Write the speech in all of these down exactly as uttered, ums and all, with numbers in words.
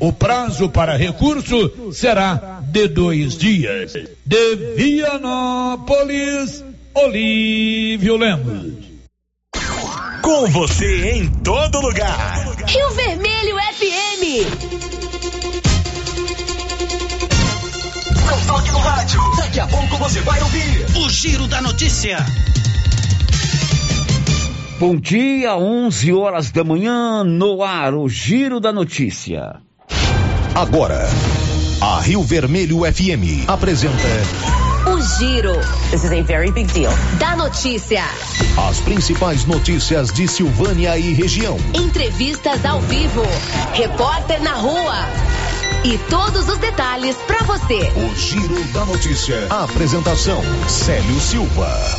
O prazo para recurso será de dois dias. De Vianópolis, Olívio Lemos. Com você em todo lugar. Rio Vermelho F M. Não toque no rádio. Daqui a pouco você vai ouvir o Giro da Notícia. Bom dia, onze horas da manhã, no ar, o Giro da Notícia. Agora, a Rio Vermelho F M apresenta... O Giro. This is a very big deal. Da notícia. As principais notícias de Silvânia e região. Entrevistas ao vivo. Repórter na rua. E todos os detalhes para você. O Giro da Notícia. A apresentação: Célio Silva.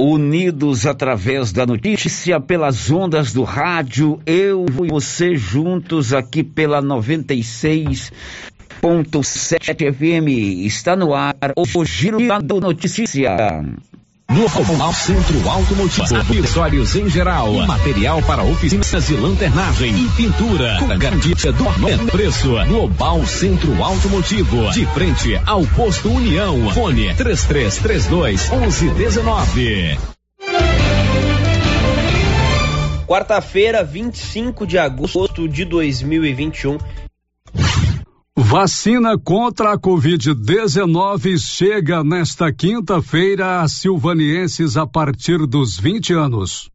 Unidos através da notícia, pelas ondas do rádio, eu e você juntos aqui pela noventa e seis ponto sete F M, está no ar o Giro da Notícia. No ao Centro Automotivo, acessórios em geral, material para oficinas e lanternagem e pintura, com garantia do menor preço. Global Centro Automotivo, de frente ao Posto União, fone três três três dois, um um um nove. Quarta-feira, vinte e cinco de agosto de dois mil e vinte e um. Vacina contra a covid dezenove chega nesta quinta-feira a silvanienses a partir dos vinte anos.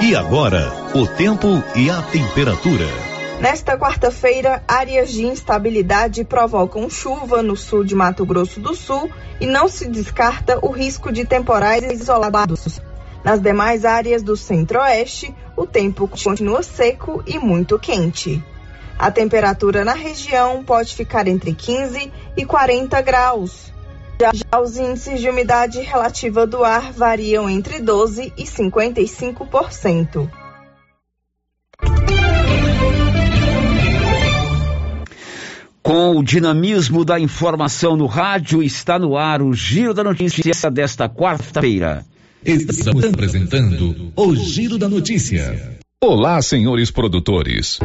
E agora, o tempo e a temperatura. Nesta quarta-feira, áreas de instabilidade provocam chuva no sul de Mato Grosso do Sul e não se descarta o risco de temporais isolados. Nas demais áreas do centro-oeste, o tempo continua seco e muito quente. A temperatura na região pode ficar entre quinze e quarenta graus. Já, já os índices de umidade relativa do ar variam entre doze e cinquenta e cinco por cento. Com o dinamismo da informação no rádio, está no ar o Giro da Notícia desta quarta-feira. Estamos apresentando o Giro da Notícia. Olá, senhores produtores.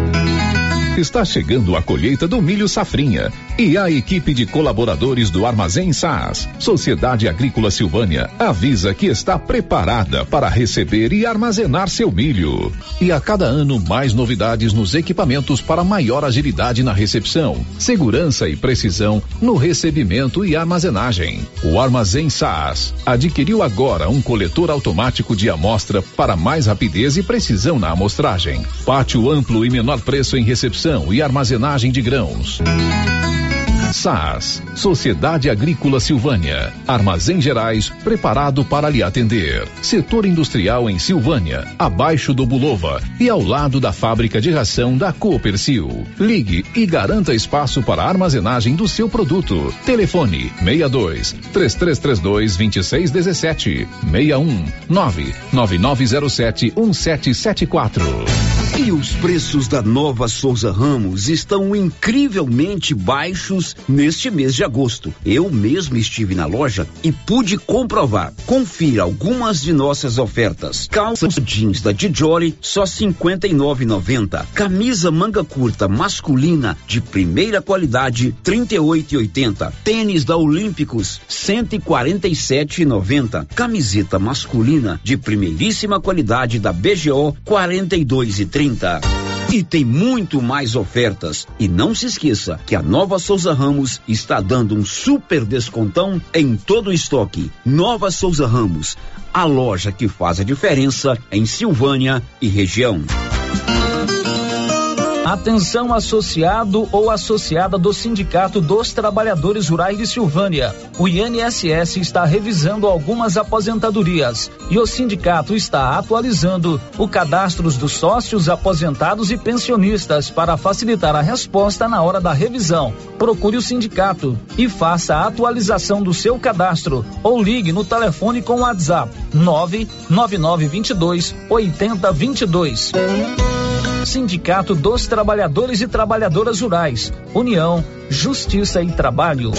Está chegando a colheita do milho safrinha e a equipe de colaboradores do Armazém S A S, Sociedade Agrícola Silvânia, avisa que está preparada para receber e armazenar seu milho. E a cada ano mais novidades nos equipamentos para maior agilidade na recepção, segurança e precisão no recebimento e armazenagem. O Armazém S A S adquiriu agora um coletor automático de amostra para mais rapidez e precisão na amostragem. Pátio amplo e menor preço em recepção e armazenagem de grãos. S A S, Sociedade Agrícola Silvânia, Armazém Gerais, preparado para lhe atender. Setor industrial em Silvânia, abaixo do Bulova e ao lado da fábrica de ração da Coopercil. Ligue e garanta espaço para a armazenagem do seu produto. Telefone seis dois, três três três dois, dois seis um sete, seis um, nove nove nove zero sete, um sete sete quatro. E os preços da Nova Souza Ramos estão incrivelmente baixos neste mês de agosto. Eu mesmo estive na loja e pude comprovar. Confira algumas de nossas ofertas. Calça jeans da Dijoli, só cinquenta e nove reais e noventa centavos. Camisa manga curta masculina de primeira qualidade, trinta e oito reais e oitenta centavos. Tênis da Olímpicos, cento e quarenta e sete reais e noventa centavos. Camiseta masculina de primeiríssima qualidade da B G O, quarenta e dois reais e trinta centavos. E tem muito mais ofertas. E não se esqueça que a Nova Souza Ramos está dando um super descontão em todo o estoque. Nova Souza Ramos, a loja que faz a diferença em Silvânia e região. Atenção, associado ou associada do Sindicato dos Trabalhadores Rurais de Silvânia. O I N S S está revisando algumas aposentadorias e o sindicato está atualizando o cadastro dos sócios aposentados e pensionistas para facilitar a resposta na hora da revisão. Procure o sindicato e faça a atualização do seu cadastro ou ligue no telefone com o WhatsApp nove nove nove dois dois, oito zero dois dois. Sindicato dos Trabalhadores e Trabalhadoras Rurais, União, Justiça e Trabalho.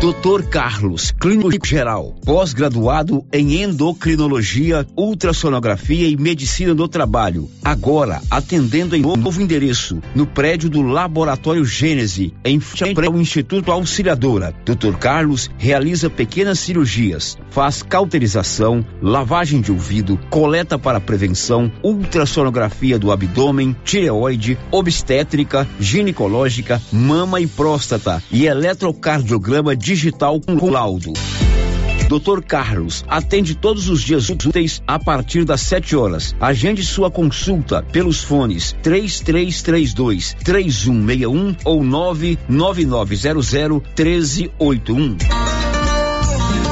doutor Carlos, clínico geral, pós-graduado em endocrinologia, ultrassonografia e medicina do trabalho. Agora, atendendo em novo endereço, no prédio do Laboratório Gênese, em frente ao Instituto Auxiliadora. doutor Carlos realiza pequenas cirurgias, faz cauterização, lavagem de ouvido, coleta para prevenção, ultrassonografia do abdômen, tireoide, obstétrica, ginecológica, mama e próstata e eletrocardiograma digital com laudo. doutor Carlos atende todos os dias úteis a partir das sete horas. Agende sua consulta pelos fones três três três dois, três um seis um ou nove nove nove zero zero um três oito um.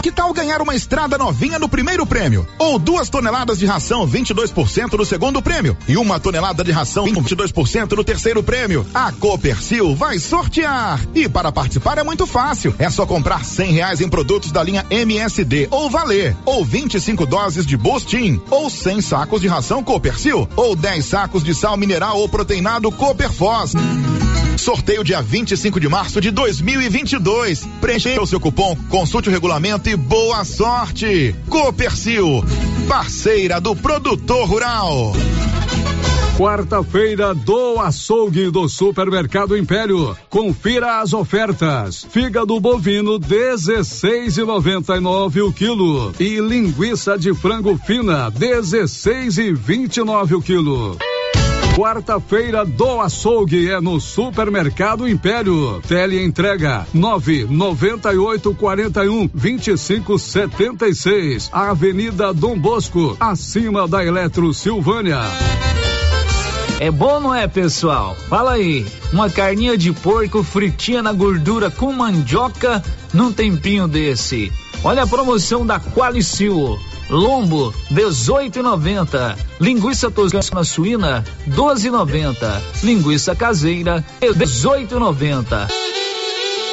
Que tal ganhar uma estrada novinha no primeiro prêmio? Ou duas toneladas de ração vinte e dois por cento no segundo prêmio? E uma tonelada de ração vinte e dois por cento no terceiro prêmio? A Coopercil vai sortear! E para participar é muito fácil. É só comprar cem reais em produtos da linha M S D ou Valer, ou vinte e cinco doses de Boostin, ou cem sacos de ração Coopercil, ou dez sacos de sal mineral ou proteinado Cooperfos. Sorteio dia vinte e cinco de março de dois mil e vinte e dois. Preencha o seu cupom, consulte o regulamento e boa sorte. Coopercil, parceira do produtor rural. Quarta-feira do açougue do Supermercado Império. Confira as ofertas. Fígado bovino dezesseis e noventa e nove o quilo e linguiça de frango fina dezesseis e vinte e nove o quilo. Quarta-feira do açougue é no Supermercado Império. Teleentrega nove nove oito quatro um, dois cinco sete seis. Avenida Dom Bosco, acima da Eletro Silvânia. É bom, não é, pessoal? Fala aí, uma carninha de porco fritinha na gordura com mandioca num tempinho desse. Olha a promoção da Qualicil. Lombo dezoito e noventa, linguiça toscana suína doze e noventa, linguiça caseira dezoito e noventa.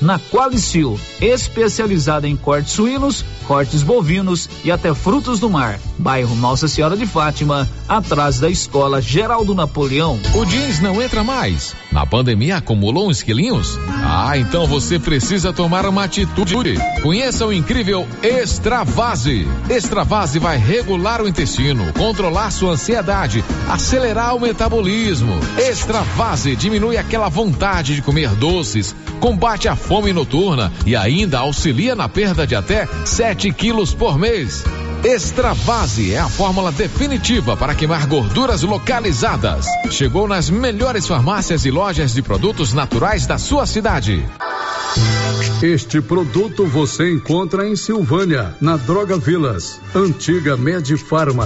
Na Qualicil, especializada em cortes suínos, cortes bovinos e até frutos do mar. Bairro Nossa Senhora de Fátima, atrás da Escola Geraldo Napoleão. O jeans não entra mais. Na pandemia acumulou uns quilinhos? Ah, então você precisa tomar uma atitude. Conheça o incrível Extravase. Extravase vai regular o intestino, controlar sua ansiedade, acelerar o metabolismo. Extravase diminui aquela vontade de comer doces, combate a fome noturna e ainda auxilia na perda de até sete quilos por mês. Extravase é a fórmula definitiva para queimar gorduras localizadas. Chegou nas melhores farmácias e lojas de produtos naturais da sua cidade. Este produto você encontra em Silvânia, na Droga Vilas, antiga Medifarma.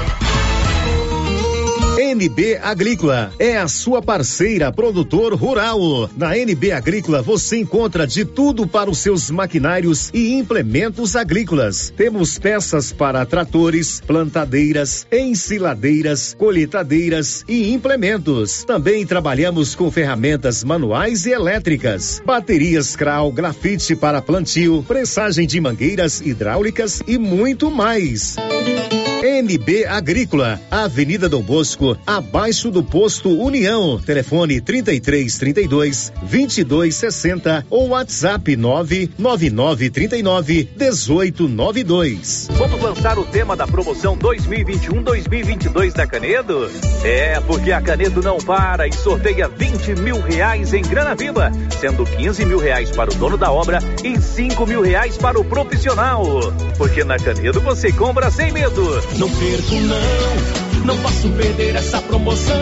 N B Agrícola é a sua parceira produtor rural. Na N B Agrícola você encontra de tudo para os seus maquinários e implementos agrícolas. Temos peças para tratores, plantadeiras, ensiladeiras, colheitadeiras e implementos. Também trabalhamos com ferramentas manuais e elétricas, baterias Kral, grafite para plantio, pressagem de mangueiras hidráulicas e muito mais. N B Agrícola, Avenida Dom Bosco, abaixo do Posto União. Telefone trinta e três, trinta e dois, vinte e dois, sessenta ou WhatsApp nove nove nove três nove um oito nove dois. Vamos lançar o tema da promoção dois mil e vinte e um, dois mil e vinte e dois da Canedo? É, porque a Canedo não para e sorteia vinte mil reais em grana viva, sendo quinze mil reais para o dono da obra e cinco mil reais para o profissional. Porque na Canedo você compra sem medo. Não perco não, não posso perder essa promoção.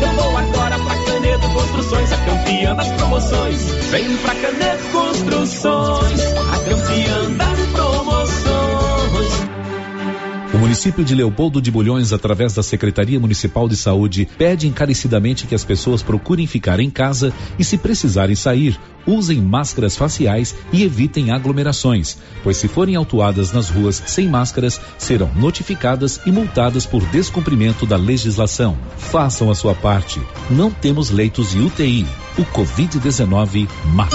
Eu vou agora pra Canedo Construções, a campeã das promoções. Vem pra Canedo Construções, a campeã das promoções. O município município de Leopoldo de Bulhões, através da Secretaria Municipal de Saúde, pede encarecidamente que as pessoas procurem ficar em casa e, se precisarem sair, usem máscaras faciais e evitem aglomerações, pois se forem autuadas nas ruas sem máscaras, serão notificadas e multadas por descumprimento da legislação. Façam a sua parte. Não temos leitos de U T I. O covid dezenove mata.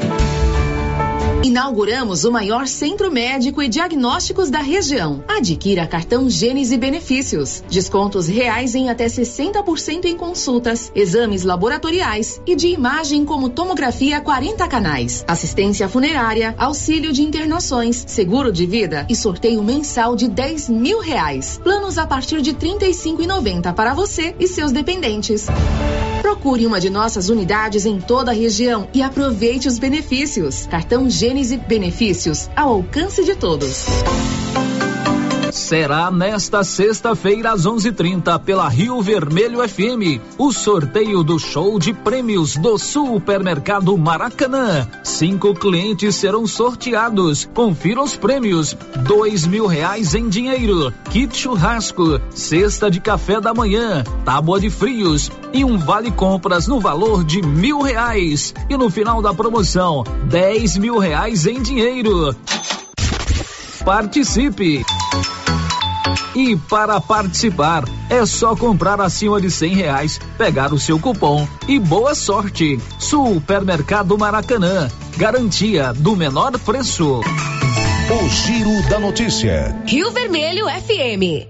Inauguramos o maior centro médico e diagnósticos da região. Adquira cartão Gênese Benefícios. Descontos reais em até sessenta por cento em consultas, exames laboratoriais e de imagem como tomografia quarenta canais, assistência funerária, auxílio de internações, seguro de vida e sorteio mensal de dez mil reais. Planos a partir de trinta e cinco reais e noventa centavos para você e seus dependentes. Procure uma de nossas unidades em toda a região e aproveite os benefícios. Cartão Gênese Benefícios, ao alcance de todos. Será nesta sexta-feira às onze e trinta pela Rio Vermelho F M o sorteio do show de prêmios do Supermercado Maracanã. Cinco clientes serão sorteados. Confira os prêmios: dois mil reais em dinheiro, kit churrasco, cesta de café da manhã, tábua de frios e um vale compras no valor de mil reais. E no final da promoção, dez mil reais em dinheiro. Participe! E para participar, é só comprar acima de cem reais, pegar o seu cupom e boa sorte. Supermercado Maracanã, garantia do menor preço. O Giro da Notícia. Rio Vermelho F M.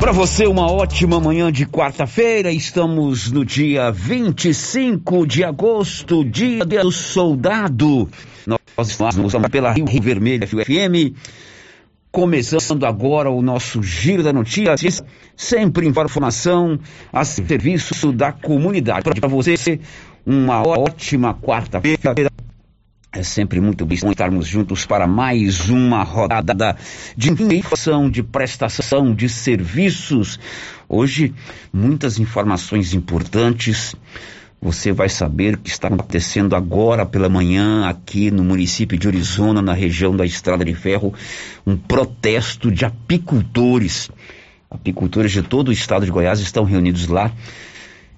Para você, uma ótima manhã de quarta-feira. Estamos no dia vinte e cinco de agosto, dia do soldado. Nós vamos pela Rio Vermelho F M. Começando agora o nosso Giro da Notícia, sempre informação a serviço da comunidade. Para você, uma ótima quarta-feira. É sempre muito bom estarmos juntos para mais uma rodada de informação, de prestação de serviços. Hoje, muitas informações importantes. Você vai saber o que está acontecendo agora pela manhã aqui no município de Orizona, na região da Estrada de Ferro, um protesto de apicultores. Apicultores de todo o estado de Goiás estão reunidos lá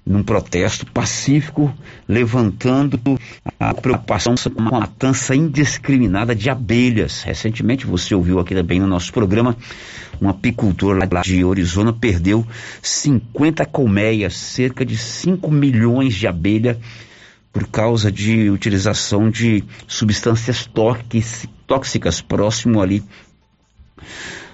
num protesto pacífico, levantando a preocupação com a matança indiscriminada de abelhas. Recentemente, você ouviu aqui também no nosso programa, um apicultor lá de Orizona perdeu cinquenta colmeias, cerca de cinco milhões de abelhas, por causa de utilização de substâncias tóxicas próximo ali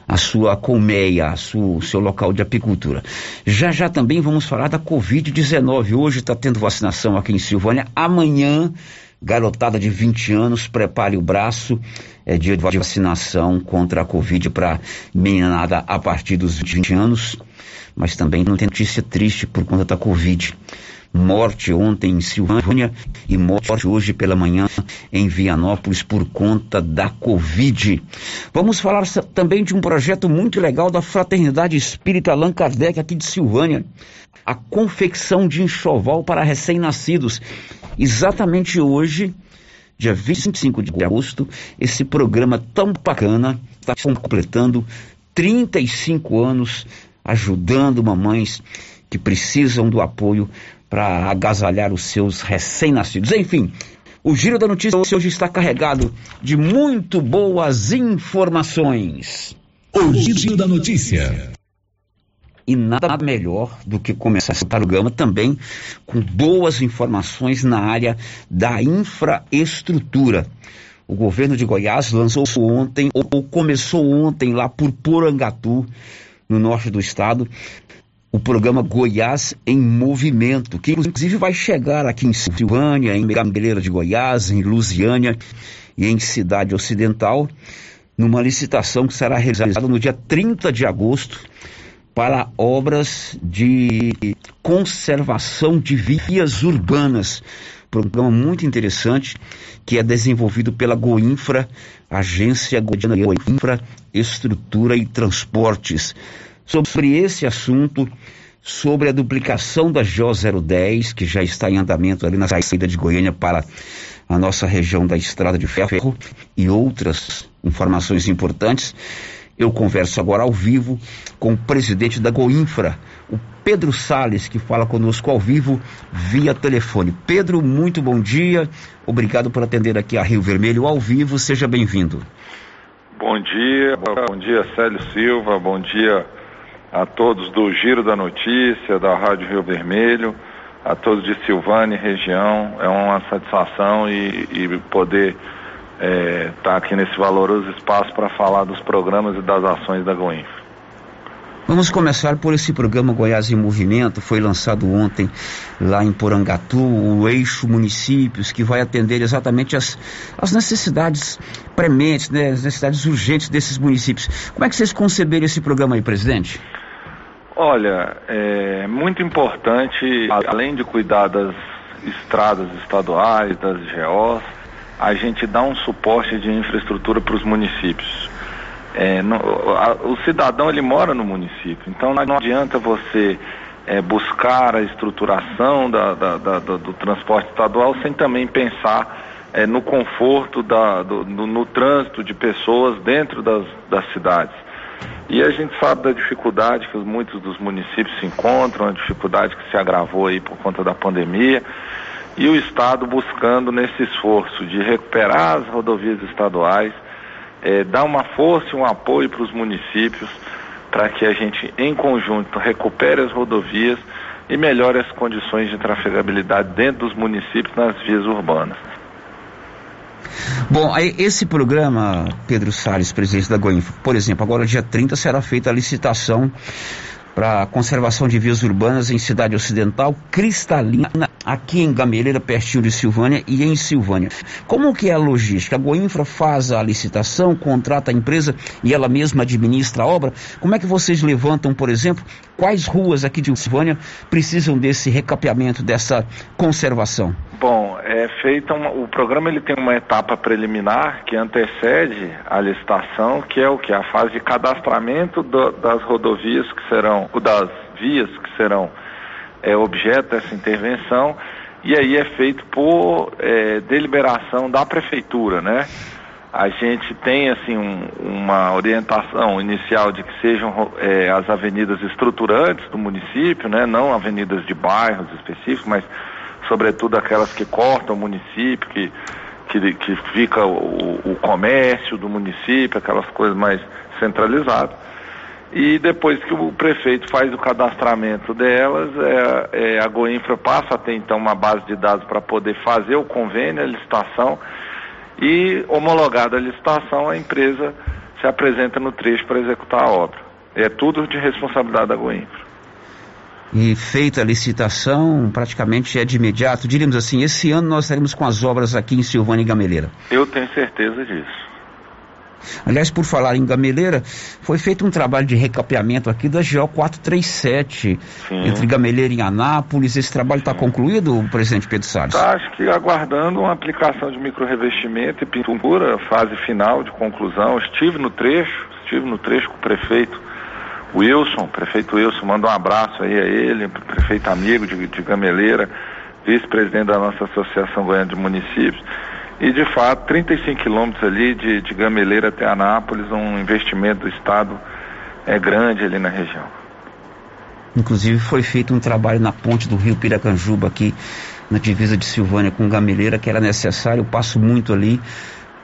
a sua colmeia, a sua, o seu local de apicultura. Já já também vamos falar da covid dezenove. Hoje está tendo vacinação aqui em Silvânia. Amanhã, garotada de vinte anos, prepare o braço. É dia de vacinação contra a Covid para meninada a partir dos vinte anos. Mas também não tem notícia triste por conta da Covid. Morte ontem em Silvânia e morte hoje pela manhã em Vianópolis por conta da Covid. Vamos falar também de um projeto muito legal da Fraternidade Espírita Allan Kardec aqui de Silvânia. A confecção de enxoval para recém-nascidos. Exatamente hoje, dia vinte e cinco de agosto, esse programa tão bacana está completando trinta e cinco anos, ajudando mamães que precisam do apoio para agasalhar os seus recém-nascidos. Enfim, o Giro da Notícia hoje está carregado de muito boas informações. O Giro da Notícia. E nada melhor do que começar esse programa também com boas informações na área da infraestrutura. O governo de Goiás lançou ontem, ou começou ontem, lá por Porangatu, no norte do estado, o programa Goiás em Movimento, que inclusive vai chegar aqui em Silvânia, em Gameleira de Goiás, em Lusiânia e em Cidade Ocidental, numa licitação que será realizada no dia trinta de agosto para obras de conservação de vias urbanas. Programa muito interessante que é desenvolvido pela Goinfra, Agência Goiana Goinfra, Estrutura e Transportes. Sobre esse assunto, sobre a duplicação da J zero dez, que já está em andamento ali na saída de Goiânia para a nossa região da Estrada de Ferro, e outras informações importantes, eu converso agora ao vivo com o presidente da Goinfra, o Pedro Salles, que fala conosco ao vivo via telefone. Pedro, muito bom dia, obrigado por atender aqui a Rio Vermelho ao vivo, seja bem-vindo. Bom dia, bom dia Célio Silva, bom dia a todos do Giro da Notícia, da Rádio Rio Vermelho, a todos de Silvânia e região. É uma satisfação e, e poder É, tá aqui nesse valoroso espaço para falar dos programas e das ações da Goinfra. Vamos começar por esse programa Goiás em Movimento, foi lançado ontem lá em Porangatu, o eixo municípios, que vai atender exatamente as, as necessidades prementes, né, as necessidades urgentes desses municípios. Como é que vocês conceberam esse programa aí, presidente? Olha, é muito importante, além de cuidar das estradas estaduais, das G Os, a gente dá um suporte de infraestrutura para os municípios. É, no, a, o cidadão, ele mora no município, então não adianta você é, buscar a estruturação da, da, da, do, do transporte estadual sem também pensar é, no conforto, da, do, no, no trânsito de pessoas dentro das, das cidades. E a gente sabe da dificuldade que muitos dos municípios se encontram, a dificuldade que se agravou aí por conta da pandemia, e o Estado buscando nesse esforço de recuperar as rodovias estaduais, eh, dar uma força e um apoio para os municípios, para que a gente, em conjunto, recupere as rodovias e melhore as condições de trafegabilidade dentro dos municípios nas vias urbanas. Bom, esse programa, Pedro Salles, presidente da Goinfra, por exemplo, agora dia trinta será feita a licitação para conservação de vias urbanas em Cidade Ocidental, Cristalina, aqui em Gameleira, pertinho de Silvânia, e em Silvânia. Como que é a logística? A Goinfra faz a licitação, contrata a empresa e ela mesma administra a obra? Como é que vocês levantam, por exemplo, quais ruas aqui de Silvânia precisam desse recapeamento, dessa conservação? Bom, é feita uma, o programa ele tem uma etapa preliminar que antecede a licitação, que é o que? A fase de cadastramento do, das rodovias que serão das vias que serão é, objeto dessa intervenção, e aí é feito por é, deliberação da prefeitura, né? A gente tem assim um, uma orientação inicial de que sejam é, as avenidas estruturantes do município, né? Não avenidas de bairros específicos, mas sobretudo aquelas que cortam o município, que, que, que fica o, o comércio do município, aquelas coisas mais centralizadas. E depois que o prefeito faz o cadastramento delas, é, é, a Goinfra passa a ter então uma base de dados para poder fazer o convênio, a licitação, e homologada a licitação, a empresa se apresenta no trecho para executar a obra. É tudo de responsabilidade da Goinfra. E feita a licitação, praticamente é de imediato, diríamos assim, esse ano nós estaremos com as obras aqui em Silvânia e Gameleira. Eu tenho certeza disso. Aliás, por falar em Gameleira, foi feito um trabalho de recapeamento aqui da G O quatrocentos e trinta e sete, Sim. entre Gameleira e Anápolis. Esse trabalho está concluído, presidente Pedro Salles? Tá, acho que aguardando uma aplicação de microrevestimento e pintura, fase final de conclusão. Estive no trecho, estive no trecho com o prefeito Wilson, prefeito Wilson, manda um abraço aí a ele, prefeito amigo de, de Gameleira, vice-presidente da nossa Associação Goiana de Municípios. E, de fato, trinta e cinco quilômetros ali de, de Gameleira até Anápolis, um investimento do Estado é grande ali na região. Inclusive foi feito um trabalho na ponte do Rio Piracanjuba, aqui na divisa de Silvânia com Gameleira, que era necessário. Eu passo muito ali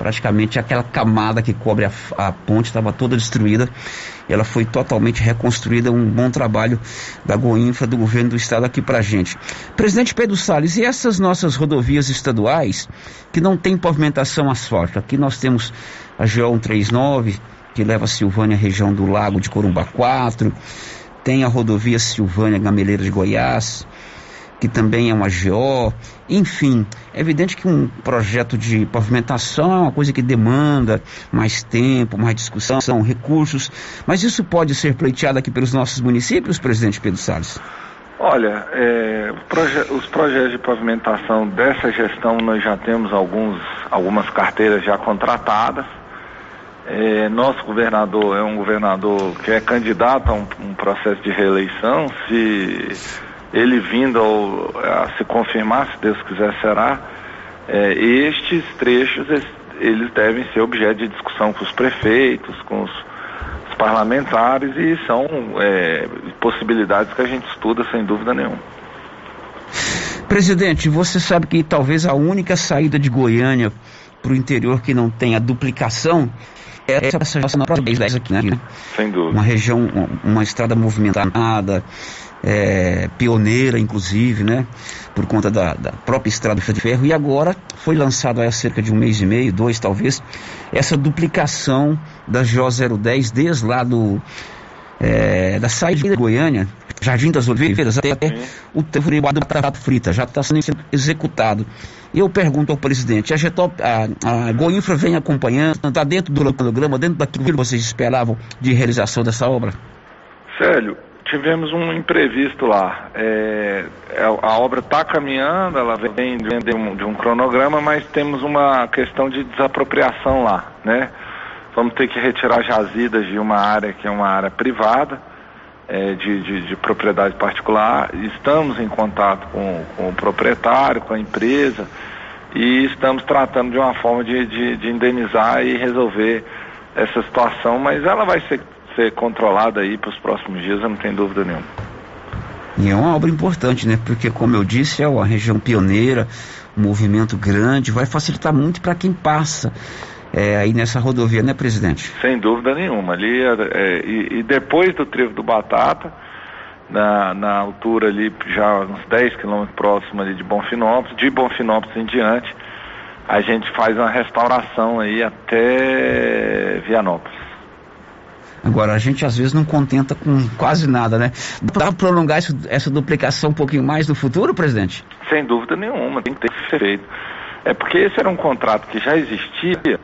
praticamente aquela camada que cobre a, a ponte estava toda destruída, ela foi totalmente reconstruída, um bom trabalho da Goinfra, do governo do estado aqui pra gente. Presidente Pedro Salles, e essas nossas rodovias estaduais que não tem pavimentação asfáltica? Aqui nós temos a G O cento e trinta e nove, que leva a Silvânia à região do Lago de Corumbá quatro, tem a rodovia Silvânia Gameleira de Goiás, que também é uma G O, enfim, é evidente que um projeto de pavimentação é uma coisa que demanda mais tempo, mais discussão, recursos, mas isso pode ser pleiteado aqui pelos nossos municípios, presidente Pedro Salles? Olha, é, proje- os projetos de pavimentação dessa gestão nós já temos alguns, algumas carteiras já contratadas. É, nosso governador é um governador que é candidato a um, um processo de reeleição, se ele vindo ao, a se confirmar, se Deus quiser será, é, estes trechos, es, eles devem ser objeto de discussão com os prefeitos, com os, os parlamentares, e são é, possibilidades que a gente estuda sem dúvida nenhuma. Presidente, você sabe que talvez a única saída de Goiânia para o interior que não tem a duplicação é essa geração aqui, né? Sem dúvida. Uma região, uma, uma estrada movimentada, É, pioneira inclusive, né, por conta da, da própria Estrada de Ferro, e agora foi lançado há cerca de um mês e meio, dois talvez, essa duplicação da G O zero dez desde lá do é, da saída de Goiânia, Jardim das Oliveiras, até, até o Trevo da Batata Frita, já está sendo executado. E eu pergunto ao presidente, a, Getop, a, a Goinfra vem acompanhando, está dentro do programa, dentro daquilo que vocês esperavam de realização dessa obra? Sério? Tivemos um imprevisto lá, é, a obra está caminhando, ela vem de um, de um cronograma, mas temos uma questão de desapropriação lá, né? Vamos ter que retirar jazidas de uma área que é uma área privada, é, de, de, de propriedade particular. Estamos em contato com, com o proprietário, com a empresa, e estamos tratando de uma forma de, de, de indenizar e resolver essa situação, mas ela vai ser... ser controlada aí para os próximos dias, eu não tenho dúvida nenhuma. E é uma obra importante, né? Porque, como eu disse, é uma região pioneira, um movimento grande, vai facilitar muito para quem passa é, aí nessa rodovia, né, presidente? Sem dúvida nenhuma. Ali, é, e, e depois do Trevo do Batata, na, na altura ali, já uns dez quilômetros próximo ali de Bonfinópolis, de Bonfinópolis em diante, a gente faz uma restauração aí até Vianópolis. Agora, a gente às vezes não contenta com quase nada, né? Dá para prolongar isso, essa duplicação um pouquinho mais no futuro, presidente? Sem dúvida nenhuma, tem que ser feito. É porque esse era um contrato que já existia,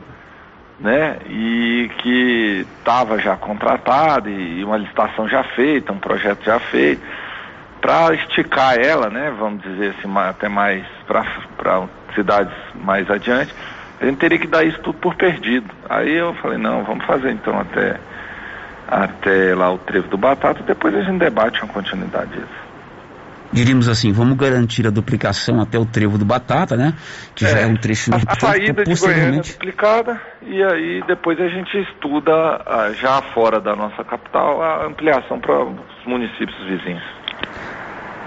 né? E que estava já contratado, e uma licitação já feita, um projeto já feito. Para esticar ela, né? Vamos dizer assim, até mais para cidades mais adiante, a gente teria que dar isso tudo por perdido. Aí eu falei, não, vamos fazer então até... até lá o Trevo do Batata, depois a gente debate uma continuidade disso. Diríamos assim, vamos garantir a duplicação até o Trevo do Batata, né? Que é, já é um trecho... A, a saída de Goiânia duplicada, e aí depois a gente estuda, já fora da nossa capital, a ampliação para os municípios vizinhos.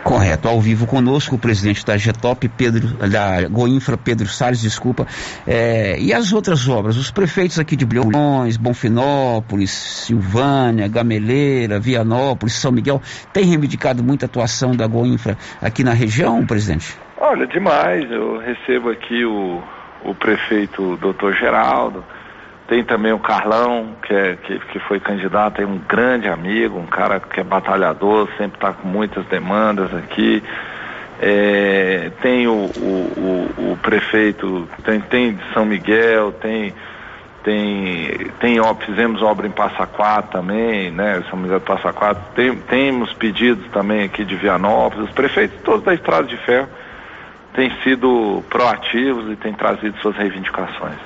Correto, ao vivo conosco, o presidente da Getop, Pedro, da Goinfra, Pedro Salles, desculpa, é, e as outras obras, os prefeitos aqui de Bulhões, Bonfinópolis, Silvânia, Gameleira, Vianópolis, São Miguel, tem reivindicado muita atuação da Goinfra aqui na região, presidente? Olha, demais, eu recebo aqui o, o prefeito doutor Geraldo, tem também o Carlão, que, é, que, que foi candidato, é um grande amigo, um cara que é batalhador, sempre está com muitas demandas aqui. É, tem o, o, o, o prefeito, tem, tem de São Miguel, tem, tem, tem ó, fizemos obra em Passa Quatro também, né? São Miguel de Passa Quatro. Tem, temos pedidos também aqui de Vianópolis, os prefeitos todos da Estrada de Ferro têm sido proativos e têm trazido suas reivindicações.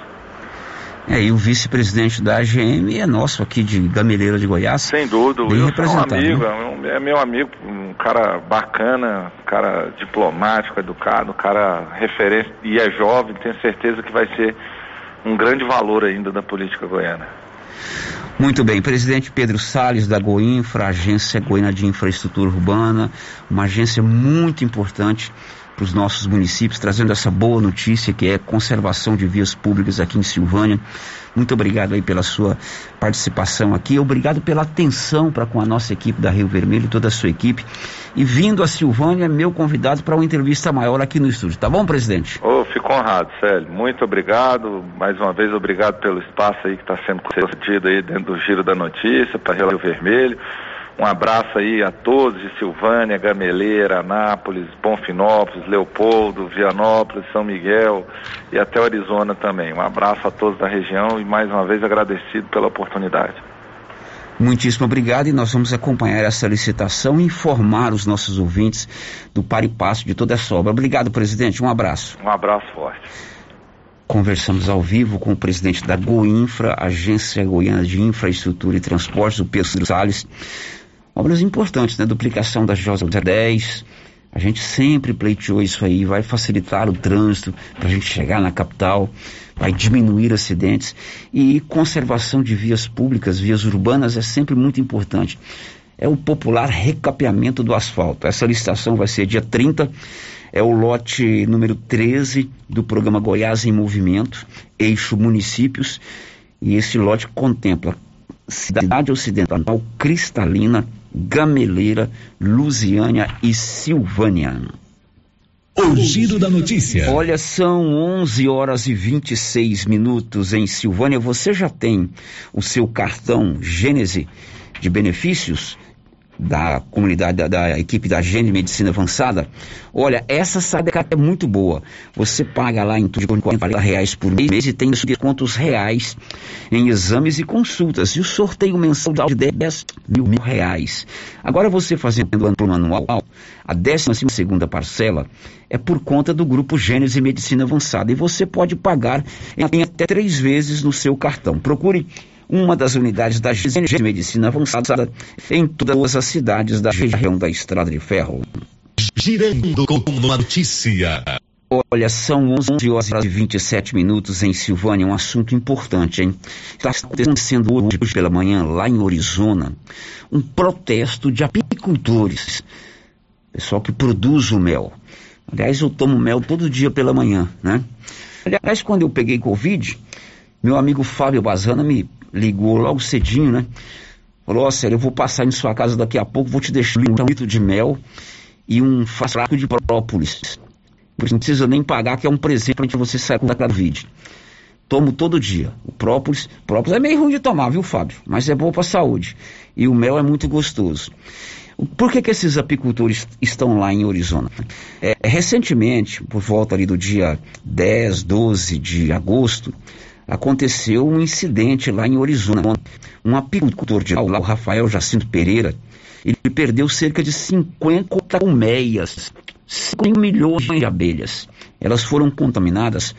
É, e o vice-presidente da A G M é nosso aqui de Gameleira de Goiás. Sem dúvida, o Wilson é um amigo, né? É meu amigo, um cara bacana, um cara diplomático, educado, um cara referência, e é jovem, tenho certeza que vai ser um grande valor ainda da política goiana. Muito bem, presidente Pedro Salles da Goinfra, Agência Goiana de Infraestrutura Urbana, uma agência muito importante para os nossos municípios, trazendo essa boa notícia que é conservação de vias públicas aqui em Silvânia. Muito obrigado aí pela sua participação aqui, obrigado pela atenção para com a nossa equipe da Rio Vermelho, toda a sua equipe, e vindo a Silvânia, meu convidado para uma entrevista maior aqui no estúdio, tá bom, presidente? Ô, oh, fico honrado, Célio, muito obrigado, mais uma vez obrigado pelo espaço aí que está sendo concedido aí dentro do Giro da Notícia para a Rio Vermelho. Um abraço aí a todos de Silvânia, Gameleira, Anápolis, Bonfinópolis, Leopoldo, Vianópolis, São Miguel e até Orizona também. Um abraço a todos da região e mais uma vez agradecido pela oportunidade. Muitíssimo obrigado, e nós vamos acompanhar essa licitação e informar os nossos ouvintes do par e passo de toda essa obra. Obrigado, presidente. Um abraço. Um abraço forte. Conversamos ao vivo com o presidente da Goinfra, Agência Goiana de Infraestrutura e Transportes, o Pedro Salles. Obras importantes, né? Duplicação da J dez, a gente sempre pleiteou isso aí, vai facilitar o trânsito para a gente chegar na capital, vai diminuir acidentes, e conservação de vias públicas, vias urbanas é sempre muito importante. É o popular recapeamento do asfalto. Essa licitação vai ser dia trinta, é o lote número treze do programa Goiás em Movimento, eixo municípios, e esse lote contempla Cidade Ocidental, Cristalina, Gameleira, Lusiânia e Silvânia. O Giro da Notícia. Olha, são onze horas e vinte e seis minutos em Silvânia. Você já tem o seu cartão Gênese de benefícios da comunidade, da, da equipe da Gênese Medicina Avançada? Olha, essa saída é muito boa. Você paga lá em torno de quarenta reais por mês e tem descontos reais em exames e consultas. E o sorteio mensal dá de dez mil reais. Agora, você fazendo o plano anual, a décima segunda parcela é por conta do grupo Gênese Medicina Avançada. E você pode pagar em até três vezes no seu cartão. Procure uma das unidades da Gênese Medicina Avançada em todas as cidades da região da Estrada de Ferro. Girando com uma notícia. Olha, são onze horas e vinte e sete minutos em Silvânia, um assunto importante, hein? Está acontecendo hoje pela manhã, lá em Orizona, um protesto de apicultores, pessoal que produz o mel. Aliás, eu tomo mel todo dia pela manhã, né? Aliás, quando eu peguei Covid, meu amigo Fábio Bazana me ligou logo cedinho, né? Falou: ó, sério, eu vou passar em sua casa daqui a pouco, vou te deixar um litro de mel e um frasco de própolis. Não precisa nem pagar, que é um presente para você sair da Covid. Tomo todo dia. O própolis, própolis é meio ruim de tomar, viu, Fábio? Mas é bom para a saúde. E o mel é muito gostoso. Por que que esses apicultores estão lá em Orizona? É, recentemente, por volta ali do dia dez, doze de agosto, aconteceu um incidente lá em Orizona. Um apicultor de lá, o Rafael Jacinto Pereira, ele perdeu cerca de cinquenta colmeias, cinco milhões de abelhas. Elas foram contaminadas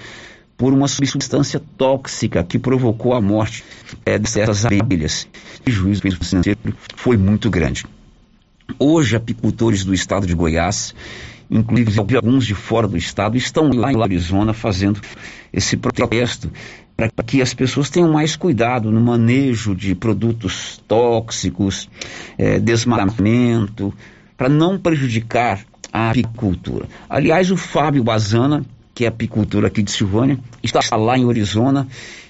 por uma substância tóxica que provocou a morte é, dessas abelhas. O prejuízo financeiro foi muito grande. Hoje, apicultores do estado de Goiás, inclusive alguns de fora do estado, estão lá em Arizona fazendo esse protesto para que as pessoas tenham mais cuidado no manejo de produtos tóxicos, é, desmatamento, para não prejudicar a apicultura. Aliás, o Fábio Bazana, que é apicultor aqui de Silvânia, está lá em Orizona,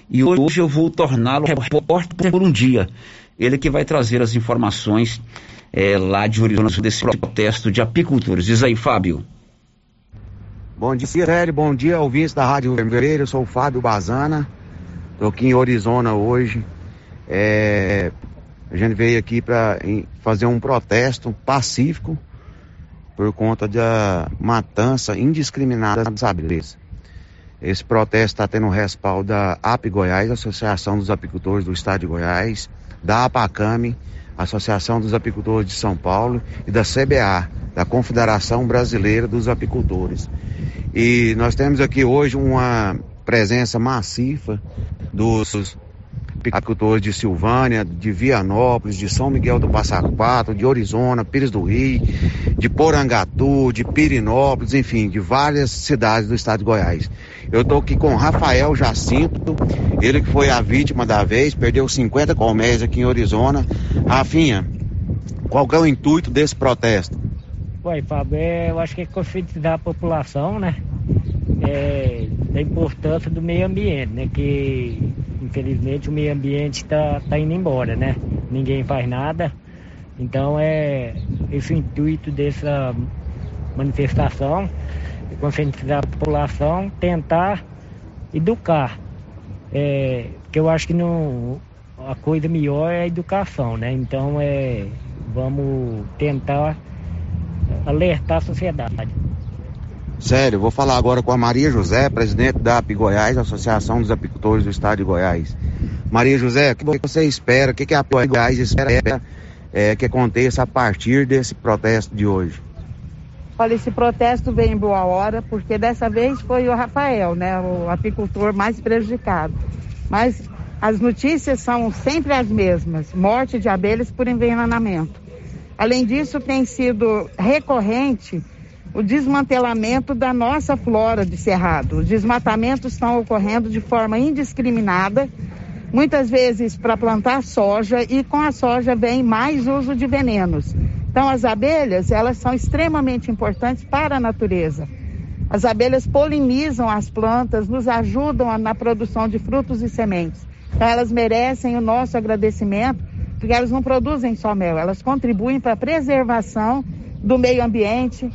e hoje eu vou torná-lo repórter por um dia. Ele que vai trazer as informações é, lá de Orizona desse protesto de apicultores. Diz aí, Fábio. Bom dia, Cirelli. Bom dia, ouvintes da Rádio Vermelho. Eu sou o Fábio Bazana. Estou aqui em Orizona hoje. É, a gente veio aqui para fazer um protesto pacífico por conta da matança indiscriminada das abelhas. Esse protesto está tendo o respaldo da A P Goiás, Associação dos Apicultores do Estado de Goiás, da APACAME, Associação dos Apicultores de São Paulo, e da C B A, da Confederação Brasileira dos Apicultores. E nós temos aqui hoje uma presença maciça dos apicultores de Silvânia, de Vianópolis, de São Miguel do Passa Quatro, de Orizona, Pires do Rio, de Porangatu, de Pirinópolis, enfim, de várias cidades do estado de Goiás. Eu estou aqui com Rafael Jacinto, ele que foi a vítima da vez, perdeu cinquenta colmeias aqui em Orizona. Rafinha, qual que é o intuito desse protesto? Pai Fábio, é, eu acho que é conscientizar a população, né? É, da importância do meio ambiente, né? Que infelizmente o meio ambiente está tá indo embora, né? Ninguém faz nada. Então é esse o intuito dessa manifestação, conscientizar a população, tentar educar. É, porque eu acho que não, a coisa melhor é a educação, né? Então é, vamos tentar alertar a sociedade. Sério, vou falar agora com a Maria José, presidente da A P I Goiás, Associação dos Apicultores do Estado de Goiás. Maria José, o que você espera, o que a API Goiás espera é, que aconteça a partir desse protesto de hoje? Olha, esse protesto vem em boa hora, porque dessa vez foi o Rafael, né, o apicultor mais prejudicado. Mas as notícias são sempre as mesmas, morte de abelhas por envenenamento. Além disso, tem sido recorrente o desmantelamento da nossa flora de cerrado. Os desmatamentos estão ocorrendo de forma indiscriminada, muitas vezes para plantar soja, e com a soja vem mais uso de venenos. Então as abelhas, elas são extremamente importantes para a natureza. As abelhas polinizam as plantas, nos ajudam na produção de frutos e sementes. Então elas merecem o nosso agradecimento, porque elas não produzem só mel, elas contribuem para a preservação do meio ambiente.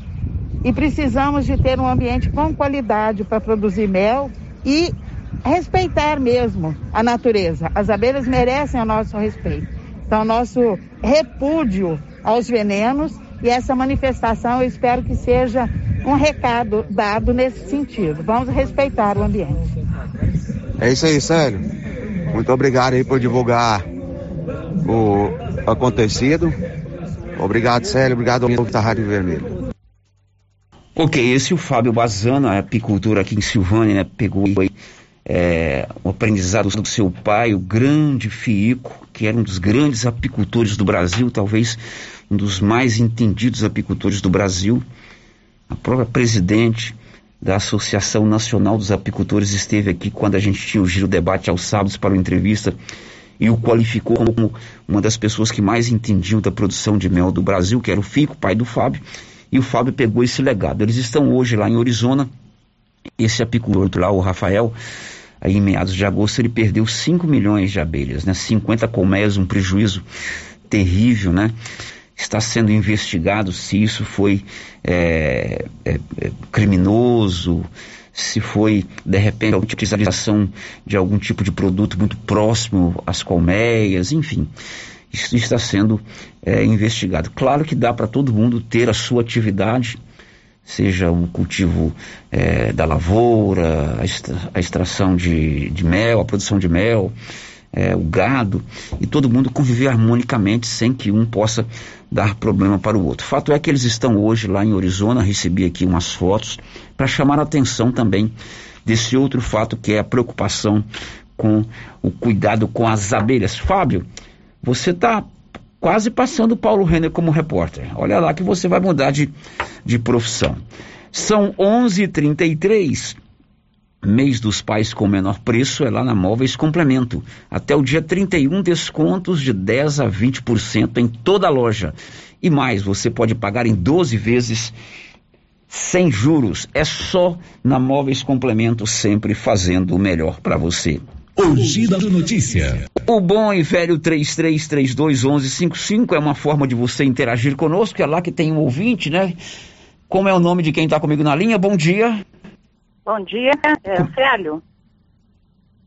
E precisamos de ter um ambiente com qualidade para produzir mel e respeitar mesmo a natureza. As abelhas merecem o nosso respeito. Então, nosso repúdio aos venenos, e essa manifestação eu espero que seja um recado dado nesse sentido. Vamos respeitar o ambiente. É isso aí, Célio. Muito obrigado aí por divulgar o acontecido. Obrigado, Célio. Obrigado ao meu da Rádio Vermelho. Ok, esse é o Fábio Bazana, apicultor aqui em Silvânia, né? Pegou é, o aprendizado do seu pai, o grande Fico, que era um dos grandes apicultores do Brasil, talvez um dos mais entendidos apicultores do Brasil. A própria presidente da Associação Nacional dos Apicultores esteve aqui quando a gente tinha o Giro Debate aos sábados para uma entrevista, e o qualificou como uma das pessoas que mais entendiam da produção de mel do Brasil, que era o Fico, pai do Fábio. E o Fábio pegou esse legado. Eles estão hoje lá em Orizona. Esse apicultor lá, o Rafael, aí em meados de agosto, ele perdeu cinco milhões de abelhas, né? cinquenta colmeias, um prejuízo terrível, né? Está sendo investigado se isso foi é, é, é, criminoso, se foi, de repente, a utilização de algum tipo de produto muito próximo às colmeias, enfim. Isso está sendo é, investigado. Claro que dá para todo mundo ter a sua atividade, seja o cultivo é, da lavoura, a, extra, a extração de, de mel, a produção de mel, é, o gado, e todo mundo conviver harmonicamente sem que um possa dar problema para o outro. Fato é que eles estão hoje lá em Orizona, recebi aqui umas fotos, para chamar a atenção também desse outro fato, que é a preocupação com o cuidado com as abelhas. Fábio, você está quase passando o Paulo Renner como repórter. Olha lá que você vai mudar de, de profissão. São onze e trinta e três, mês dos pais com menor preço é lá na Móveis Complemento. Até o dia trinta e um, descontos de dez a vinte por cento em toda a loja. E mais, você pode pagar em doze vezes sem juros. É só na Móveis Complemento, sempre fazendo o melhor para você. Urgida da notícia. O bom e velho três três três dois um um cinco cinco é uma forma de você interagir conosco. É lá que tem um ouvinte, né? Como é o nome de quem está comigo na linha? Bom dia. Bom dia, é, Célio.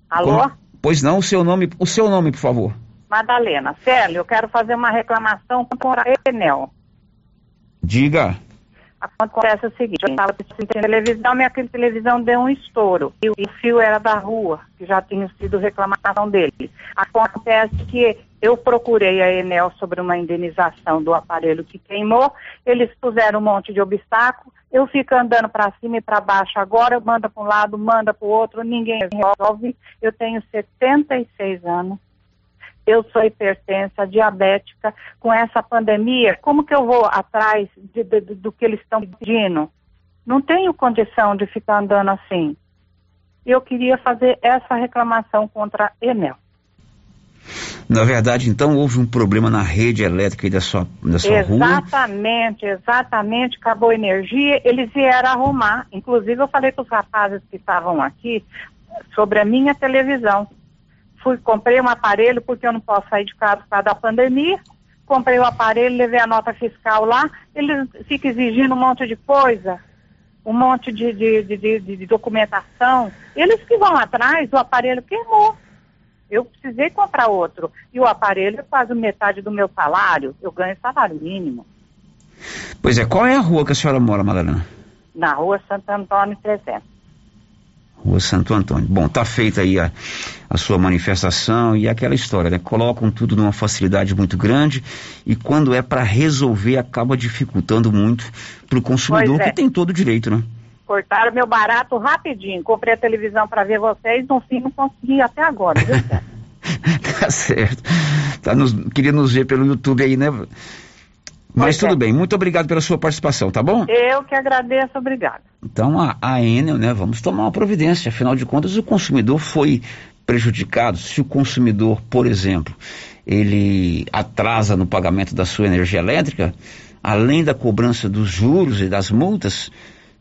Alô? Como? Pois não, o seu nome, o seu nome, por favor. Madalena. Célio, eu quero fazer uma reclamação contra a Enel. Diga. Acontece o seguinte, eu estava assistindo televisão, minha televisão deu um estouro, e o fio era da rua, que já tinha sido reclamação dele. Acontece que eu procurei a Enel sobre uma indenização do aparelho que queimou, eles puseram um monte de obstáculo, eu fico andando para cima e para baixo agora, manda para um lado, manda para o outro, ninguém resolve. Eu tenho setenta e seis anos. Eu sou hipertensa, diabética, com essa pandemia, como que eu vou atrás de, de, de, do que eles estão pedindo? Não tenho condição de ficar andando assim. Eu queria fazer essa reclamação contra a Enel. Na verdade, então, houve um problema na rede elétrica aí da sua, da sua exatamente, rua. Exatamente, exatamente. Acabou a energia, eles vieram arrumar. Inclusive, eu falei para os rapazes que estavam aqui sobre a minha televisão. Fui, comprei um aparelho, porque eu não posso sair de casa por causa da pandemia. Comprei o aparelho, levei a nota fiscal lá. Eles ficam exigindo um monte de coisa, um monte de, de, de, de, de documentação. Eles que vão atrás, o aparelho queimou. Eu precisei comprar outro. E o aparelho é quase metade do meu salário. Eu ganho salário mínimo. Pois é, qual é a rua que a senhora mora, Madalena? Na rua Santo Antônio trezentos. Rua Santo Antônio. Bom, tá feita aí a, a sua manifestação e aquela história, né? Colocam tudo numa facilidade muito grande e quando é para resolver acaba dificultando muito pro consumidor, que tem todo o direito, né? Cortaram meu barato rapidinho. Comprei a televisão para ver vocês, no fim não consegui até agora, viu? Tá certo. Tá nos, queria nos ver pelo YouTube aí, né? Mas pois tudo é. Bem, muito obrigado pela sua participação, tá bom? Eu que agradeço, obrigado. Então a, a Enel, né, vamos tomar uma providência, afinal de contas o consumidor foi prejudicado. Se o consumidor, por exemplo, ele atrasa no pagamento da sua energia elétrica, além da cobrança dos juros e das multas,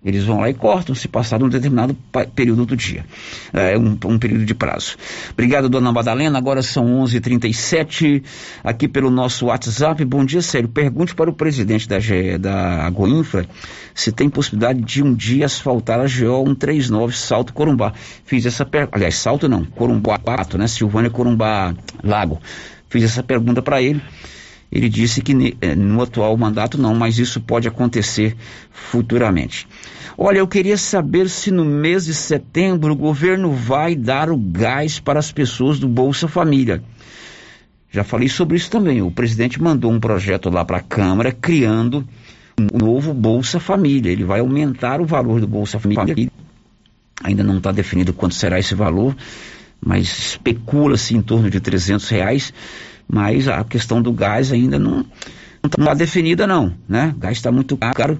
eles vão lá e cortam se passar um determinado período do dia. É um, um período de prazo. Obrigado, dona Madalena. Agora são onze e trinta e sete, aqui pelo nosso WhatsApp. Bom dia, Célio. Pergunte para o presidente da, G, da Goinfra se tem possibilidade de um dia asfaltar a G O cento e trinta e nove Salto Corumbá. Fiz essa pergunta. Aliás, Salto não, Corumbá quatro, né? Silvânia Corumbá Lago. Fiz essa pergunta para ele. Ele disse que no atual mandato não, mas isso pode acontecer futuramente. Olha, eu queria saber se no mês de setembro o governo vai dar o gás para as pessoas do Bolsa Família. Já falei sobre isso também. O presidente mandou um projeto lá para a Câmara criando um novo Bolsa Família. Ele vai aumentar o valor do Bolsa Família. Ainda não está definido quanto será esse valor, mas especula-se em torno de trezentos reais. Mas a questão do gás ainda não está definida não, né? O gás está muito caro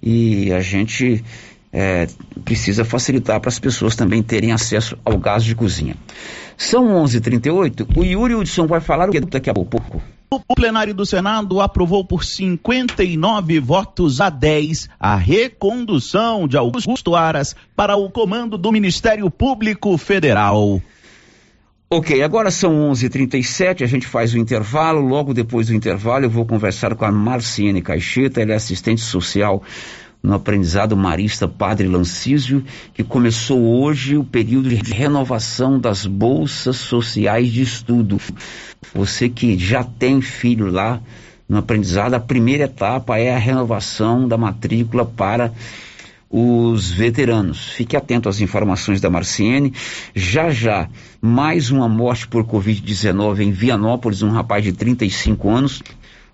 e a gente é, precisa facilitar para as pessoas também terem acesso ao gás de cozinha. São onze e trinta e oito, o Yuri Hudson vai falar o que daqui a pouco. O plenário do Senado aprovou por cinquenta e nove votos a dez a recondução de Augusto Aras para o comando do Ministério Público Federal. Ok, agora são onze e trinta e sete, a gente faz o intervalo. Logo depois do intervalo eu vou conversar com a Marciene Caixeta. Ela é assistente social no aprendizado marista Padre Lancísio, que começou hoje o período de renovação das bolsas sociais de estudo. Você que já tem filho lá no aprendizado, a primeira etapa é a renovação da matrícula para os veteranos. Fique atento às informações da Marciene. Já já, mais uma morte por covid dezenove em Vianópolis, um rapaz de trinta e cinco anos.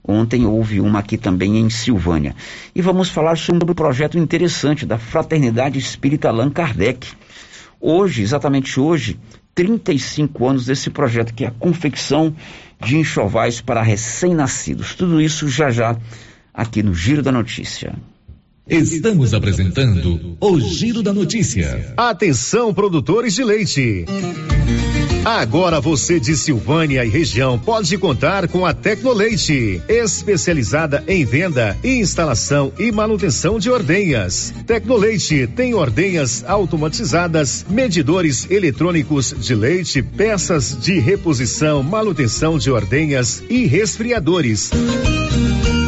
Ontem houve uma aqui também em Silvânia. E vamos falar sobre um projeto interessante da Fraternidade Espírita Allan Kardec. Hoje, exatamente hoje, trinta e cinco anos desse projeto, que é a confecção de enxovais para recém-nascidos. Tudo isso já já aqui no Giro da Notícia. Estamos apresentando o Giro da Notícia. Atenção, produtores de leite. Agora você de Silvânia e região pode contar com a Tecnoleite, especializada em venda, instalação e manutenção de ordenhas. Tecnoleite tem ordenhas automatizadas, medidores eletrônicos de leite, peças de reposição, manutenção de ordenhas e resfriadores.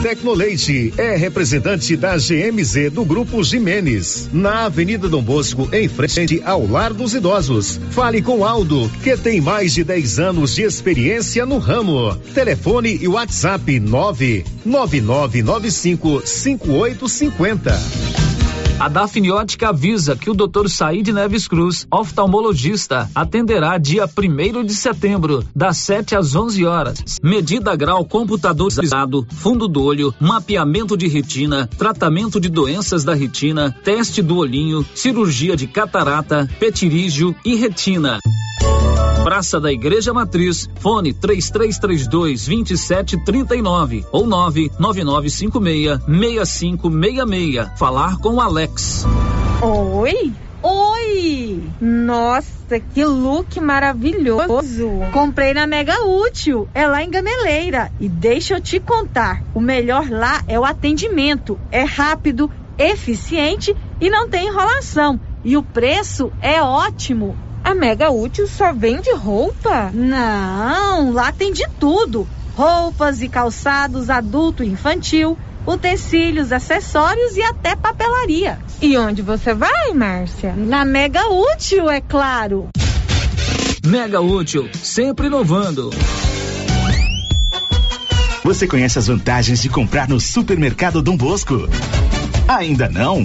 Tecnoleite é representante da G M Z do Grupo Jimenez, na Avenida Dom Bosco, em frente ao Lar dos Idosos. Fale com Aldo, que tem mais de dez anos de experiência no ramo. Telefone e WhatsApp nove nove nove nove cinco cinco oito cinco zero. A Dafniótica avisa que o doutor Saíde Neves Cruz, oftalmologista, atenderá dia primeiro de setembro, das sete às onze horas. Medida grau computadorizado, fundo do olho, mapeamento de retina, tratamento de doenças da retina, teste do olhinho, cirurgia de catarata, pterígio e retina. Praça da Igreja Matriz, fone três três três dois, dois sete três nove ou nove nove nove cinco seis, seis cinco seis seis. Falar com o Alex. Oi? Oi, Ui! Nossa, que look maravilhoso! Comprei na Mega Útil, é lá em Gameleira. E deixa eu te contar, o melhor lá é o atendimento. É rápido, eficiente e não tem enrolação. E o preço é ótimo. A Mega Útil só vende roupa? Não, lá tem de tudo. Roupas e calçados adulto e infantil, utensílios, acessórios e até papelaria. E onde você vai, Márcia? Na Mega Útil, é claro. Mega Útil, sempre inovando. Você conhece as vantagens de comprar no supermercado Dom Bosco? Ainda não?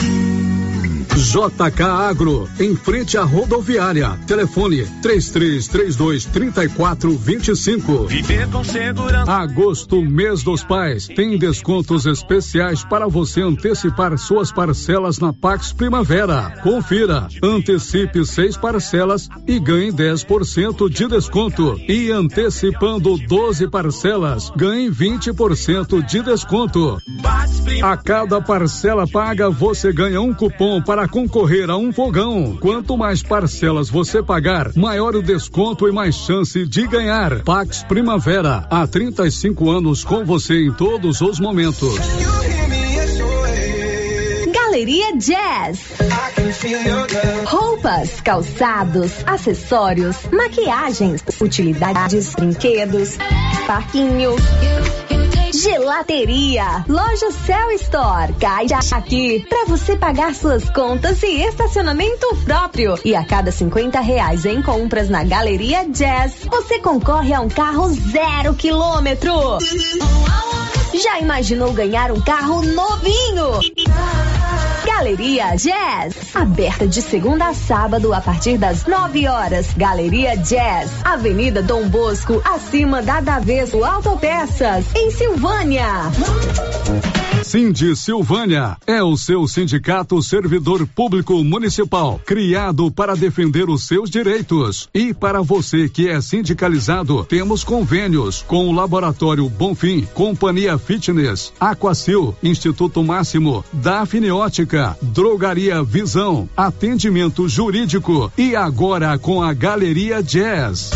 J K Agro, em frente à rodoviária. Telefone três três três dois, três quatro dois cinco. Viver com segurança. Agosto, mês dos pais, tem descontos especiais para você antecipar suas parcelas na Pax Primavera. Confira, antecipe seis parcelas e ganhe dez por cento de desconto. E antecipando doze parcelas, ganhe vinte por cento de desconto. A cada parcela paga, você ganha um cupom para concorrer a um fogão. Quanto mais parcelas você pagar, maior o desconto e mais chance de ganhar. Pax Primavera, há trinta e cinco anos com você em todos os momentos. Galeria Jazz. Roupas, calçados, acessórios, maquiagens, utilidades, brinquedos, parquinho, gelateria, loja Cell Store, Caixa aqui, pra você pagar suas contas e estacionamento próprio. E a cada cinquenta reais em compras na Galeria Jazz, você concorre a um carro zero quilômetro. Já imaginou ganhar um carro novinho? Galeria Jazz, aberta de segunda a sábado a partir das nove horas. Galeria Jazz, Avenida Dom Bosco, acima da Daveso Autopeças, em Silvânia. Sindi Silvânia é o seu sindicato servidor público municipal, criado para defender os seus direitos. E para você que é sindicalizado, temos convênios com o Laboratório Bonfim, Companhia Fitness, Aquacil, Instituto Máximo, Daphne Ótica, Drogaria Visão, atendimento jurídico e agora com a Galeria Jazz.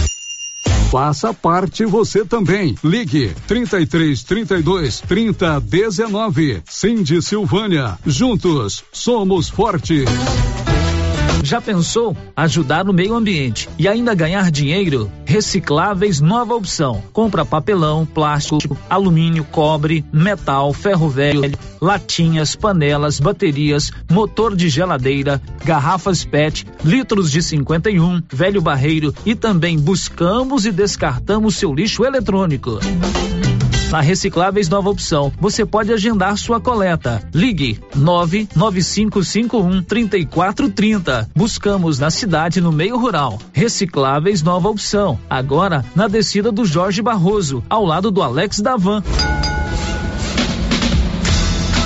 Faça parte você também. Ligue trinta e três, trinta e dois, trinta, dezenove. Cindy Silvânia. Juntos somos fortes. Já pensou ajudar o meio ambiente e ainda ganhar dinheiro? Recicláveis, nova opção. Compra papelão, plástico, alumínio, cobre, metal, ferro velho, latinhas, panelas, baterias, motor de geladeira, garrafas P E T, litros de cinquenta e um, velho barreiro e também buscamos e descartamos seu lixo eletrônico. Na Recicláveis Nova Opção, você pode agendar sua coleta. Ligue nove nove cinco cinco um, três quatro três zero. Buscamos na cidade, no meio rural. Recicláveis Nova Opção, agora na descida do Jorge Barroso, ao lado do Alex Davan.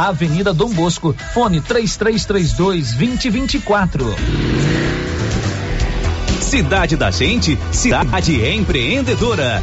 Avenida Dom Bosco, fone três três três dois, dois zero dois quatro. Cidade da gente, cidade empreendedora.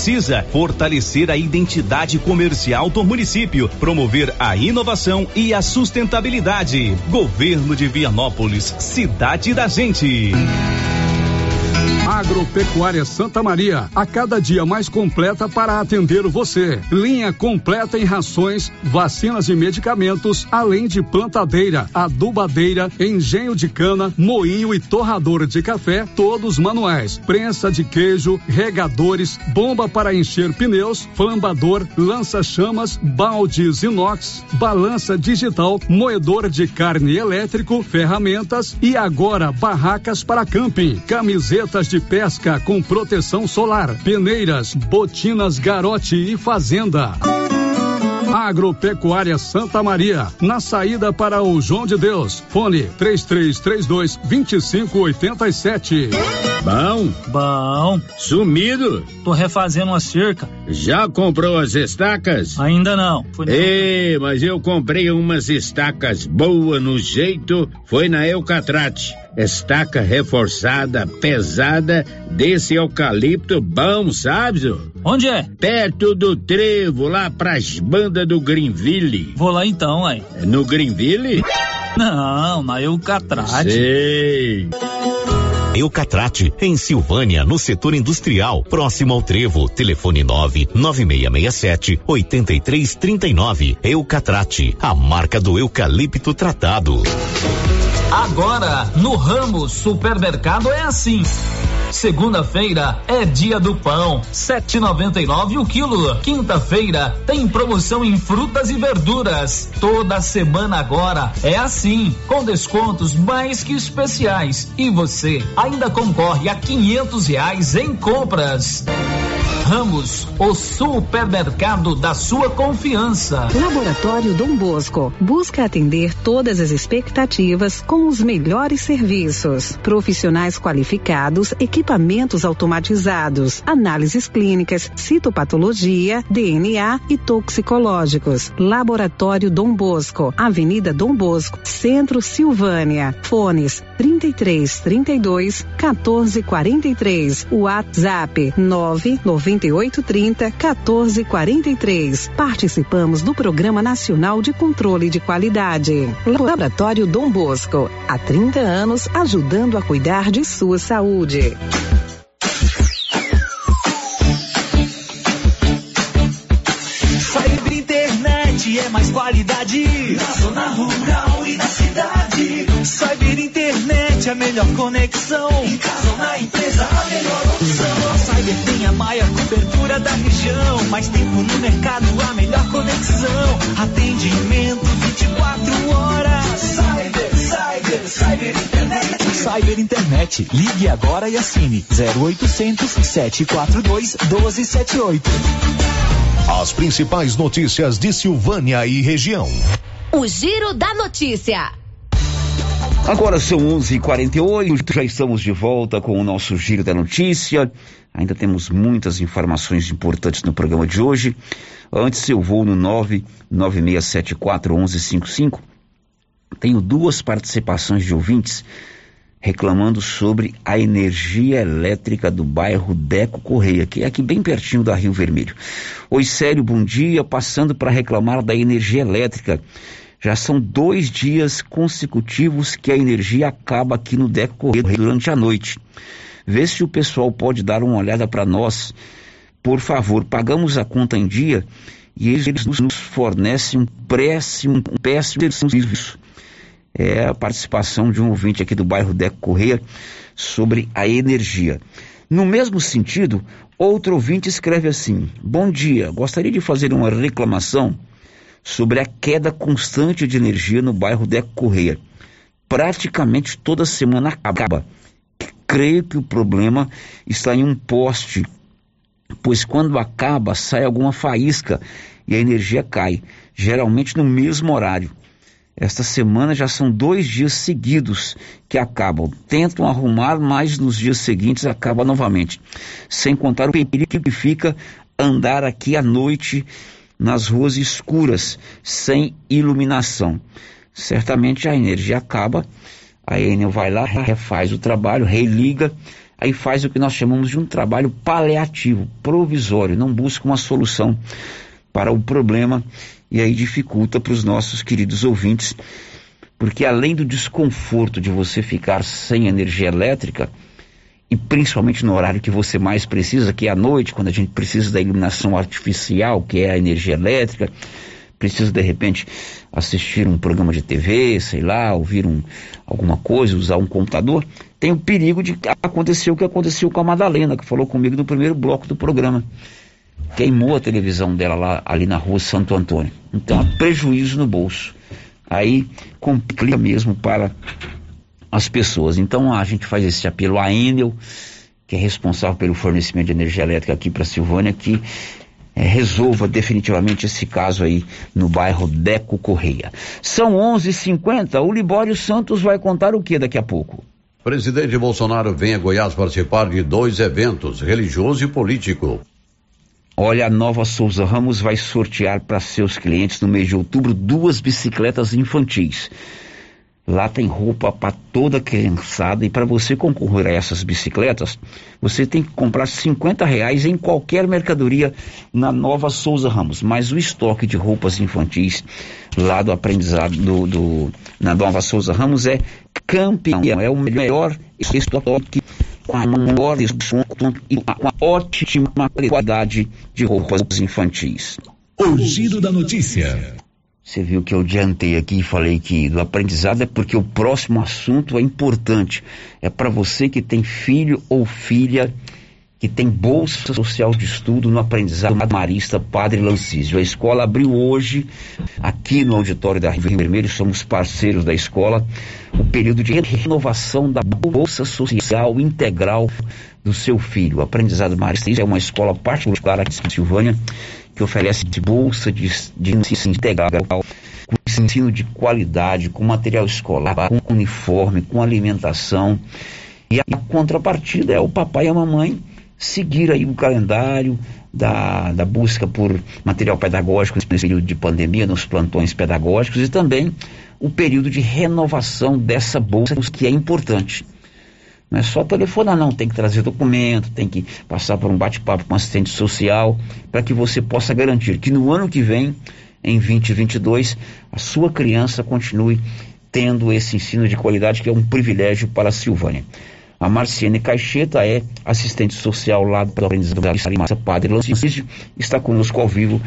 Precisa fortalecer a identidade comercial do município, promover a inovação e a sustentabilidade. Governo de Vianópolis, cidade da gente. Agropecuária Santa Maria, a cada dia mais completa para atender você. Linha completa em rações, vacinas e medicamentos, além de plantadeira, adubadeira, engenho de cana, moinho e torrador de café, todos manuais, prensa de queijo, regadores, bomba para encher pneus, flambador, lança-chamas, baldes inox, balança digital, moedor de carne elétrico, ferramentas e agora barracas para camping, camisetas de pesca com proteção solar, peneiras, botinas Garote e Fazenda. Agropecuária Santa Maria, na saída para o João de Deus. Fone três três três dois, dois cinco oito sete. Bom? Bom. Sumido? Tô refazendo a cerca. Já comprou as estacas? Ainda não. Foi Ei, no... mas eu comprei umas estacas boas no jeito, foi na Eucatrate. Estaca reforçada, pesada, desse eucalipto bom, sabe? Onde é? Perto do trevo, lá pras bandas do Greenville. Vou lá então, aí. É no Greenville? Não, na Eucatrate. Sei. Eucatrate, em Silvânia, no setor industrial, próximo ao trevo, telefone nove nove meia meia sete oitenta e três trinta e nove. Eucatrate, a marca do eucalipto tratado. Agora, no ramo supermercado é assim. Segunda-feira é dia do pão, sete e noventa e nove o quilo. Quinta-feira tem promoção em frutas e verduras. Toda semana agora é assim, com descontos mais que especiais. E você ainda concorre a quinhentos reais em compras. Ramos, o supermercado da sua confiança. Laboratório Dom Bosco busca atender todas as expectativas com os melhores serviços, profissionais qualificados, equipamentos automatizados, análises clínicas, citopatologia, D N A e toxicológicos. Laboratório Dom Bosco, Avenida Dom Bosco, Centro, Silvânia. Fones trinta e três, trinta e dois, quatorze, quarenta e três, WhatsApp nove, noventa e oito, trinta, quatorze, quarenta e três. Participamos do Programa Nacional de Controle de Qualidade. Laboratório Dom Bosco, há trinta anos ajudando a cuidar de sua saúde. Cyber internet é mais qualidade na zona rural e na cidade. Cyber internet é a melhor conexão. Em casa ou na empresa, a melhor opção. A Cyber tem a maior cobertura da região. Mais tempo no mercado, a melhor conexão. Atendimento vinte e quatro horas. Cyber, Cyber, Cyber Internet. Cyber Internet. Ligue agora e assine zero oitocentos, sete quatro dois, um dois sete oito. As principais notícias de Silvânia e região. O Giro da Notícia. Agora são onze e quarenta e oito, já estamos de volta com o nosso Giro da Notícia. Ainda temos muitas informações importantes no programa de hoje. Antes eu vou no nove nove seis sete quatro um um cinco cinco. Tenho duas participações de ouvintes reclamando sobre a energia elétrica do bairro Deco Correia, que é aqui bem pertinho da Rio Vermelho. Oi, Célio, bom dia, passando para reclamar da energia elétrica. Já são dois dias consecutivos que a energia acaba aqui no Deco Correia durante a noite. Vê se o pessoal pode dar uma olhada para nós, por favor. Pagamos a conta em dia e eles nos fornecem um péssimo, um péssimo serviço. É a participação de um ouvinte aqui do bairro Deco Correia sobre a energia. No mesmo sentido, outro ouvinte escreve assim: bom dia, gostaria de fazer uma reclamação sobre a queda constante de energia no bairro Deco Correia. Praticamente toda semana acaba. creio que o problema está em um poste, pois quando acaba sai alguma faísca e a energia cai, geralmente no mesmo horário. Esta semana já são dois dias seguidos que acabam. Tentam arrumar, mas nos dias seguintes acaba novamente. Sem contar o perigo que fica andar aqui à noite nas ruas escuras, sem iluminação. Certamente a energia acaba, a Enel vai lá, refaz o trabalho, religa, aí faz o que nós chamamos de um trabalho paliativo, provisório, não busca uma solução para o problema, e aí dificulta para os nossos queridos ouvintes, porque além do desconforto de você ficar sem energia elétrica, e principalmente no horário que você mais precisa, que é à noite, quando a gente precisa da iluminação artificial, que é a energia elétrica, precisa de repente assistir um programa de T V, sei lá, ouvir um, alguma coisa, usar um computador, tem o perigo de acontecer o que aconteceu com a Madalena, que falou comigo no primeiro bloco do programa. Queimou a televisão dela lá, ali na rua Santo Antônio. Então, prejuízo no bolso. Aí complica mesmo para as pessoas. Então, a gente faz esse apelo à Enel, que é responsável pelo fornecimento de energia elétrica aqui para a Silvânia, que é, resolva definitivamente esse caso aí no bairro Deco Correia. São onze e cinquenta, o Libório Santos vai contar o que daqui a pouco? Presidente Bolsonaro vem a Goiás participar de dois eventos, religioso e político. Olha, a Nova Souza Ramos vai sortear para seus clientes no mês de outubro duas bicicletas infantis. Lá tem roupa para toda a criançada, e para você concorrer a essas bicicletas, você tem que comprar cinquenta reais em qualquer mercadoria na Nova Souza Ramos. Mas o estoque de roupas infantis lá do aprendizado do, do, na Nova Souza Ramos é campeão, é o melhor estoque, com a maior desconto e com a ótima qualidade de roupas infantis. O giro da notícia. Você viu que eu adiantei aqui e falei que do aprendizado é porque o próximo assunto é importante. É para você que tem filho ou filha que tem bolsa social de estudo no aprendizado Marista Padre Lancísio. A escola abriu hoje, aqui no auditório da Rio Vermelho, somos parceiros da escola, o período de renovação da bolsa social integral do seu filho. O aprendizado Marista é uma escola particular aqui em Silvânia, que oferece bolsa de, de ensino integral, com ensino de qualidade, com material escolar, com uniforme, com alimentação. E a contrapartida é o papai e a mamãe seguir aí o calendário da, da busca por material pedagógico nesse período de pandemia, nos plantões pedagógicos, e também o período de renovação dessa bolsa, que é importante. Não é só telefonar, não, tem que trazer documento, tem que passar por um bate-papo com assistente social, para que você possa garantir que no ano que vem, em vinte e vinte e dois, a sua criança continue tendo esse ensino de qualidade, que é um privilégio para a Silvânia. A Marciane Caixeta é assistente social lá do aprendizado da Padre Lancísio, está conosco ao vivo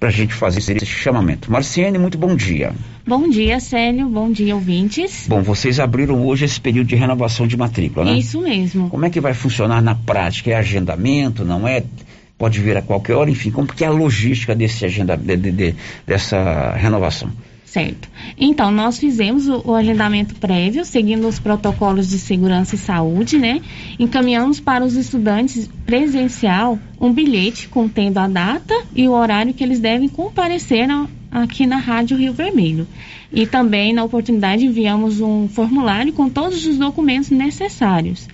para a gente fazer esse chamamento. Marciane, muito bom dia. Bom dia, Célio. Bom dia, ouvintes. Bom, vocês abriram hoje esse período de renovação de matrícula, né? Isso mesmo. Como é que vai funcionar na prática? É agendamento, não é? Pode vir a qualquer hora, enfim, como que é a logística desse agenda, de, de, de, dessa renovação? Certo. Então, nós fizemos o, o agendamento prévio, seguindo os protocolos de segurança e saúde, né? Encaminhamos para os estudantes presencial um bilhete contendo a data e o horário que eles devem comparecer na, aqui na Rádio Rio Vermelho. E também, na oportunidade, enviamos um formulário com todos os documentos necessários.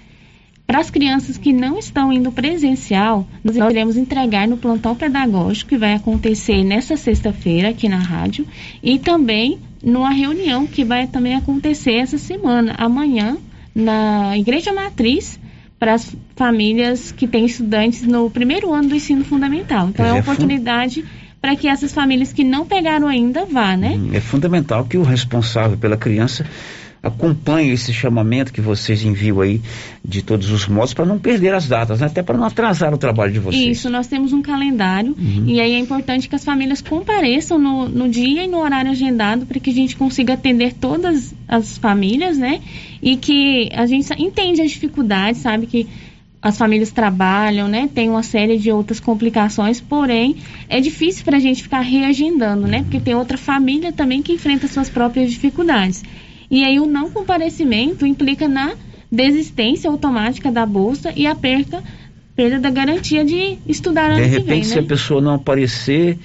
Para as crianças que não estão indo presencial, nós iremos entregar no plantão pedagógico, que vai acontecer nesta sexta-feira aqui na rádio, e também numa reunião que vai também acontecer essa semana, amanhã, na Igreja Matriz, para as famílias que têm estudantes no primeiro ano do ensino fundamental. Então é uma oportunidade para que essas famílias que não pegaram ainda vá, né? É fundamental que o responsável pela criança acompanhe esse chamamento que vocês enviam aí de todos os modos, para não perder as datas, né? Até para não atrasar o trabalho de vocês. Isso, nós temos um calendário, uhum. E aí é importante que as famílias compareçam no, no dia e no horário agendado, para que a gente consiga atender todas as famílias, né? E que a gente entende as dificuldades, sabe que as famílias trabalham, né? Tem uma série de outras complicações, porém é difícil para a gente ficar reagendando, né? Porque tem outra família também que enfrenta suas próprias dificuldades. E aí o não comparecimento implica na desistência automática da bolsa e a perca, perda da garantia de estudar ano que vem. De repente, se a pessoa não aparecer,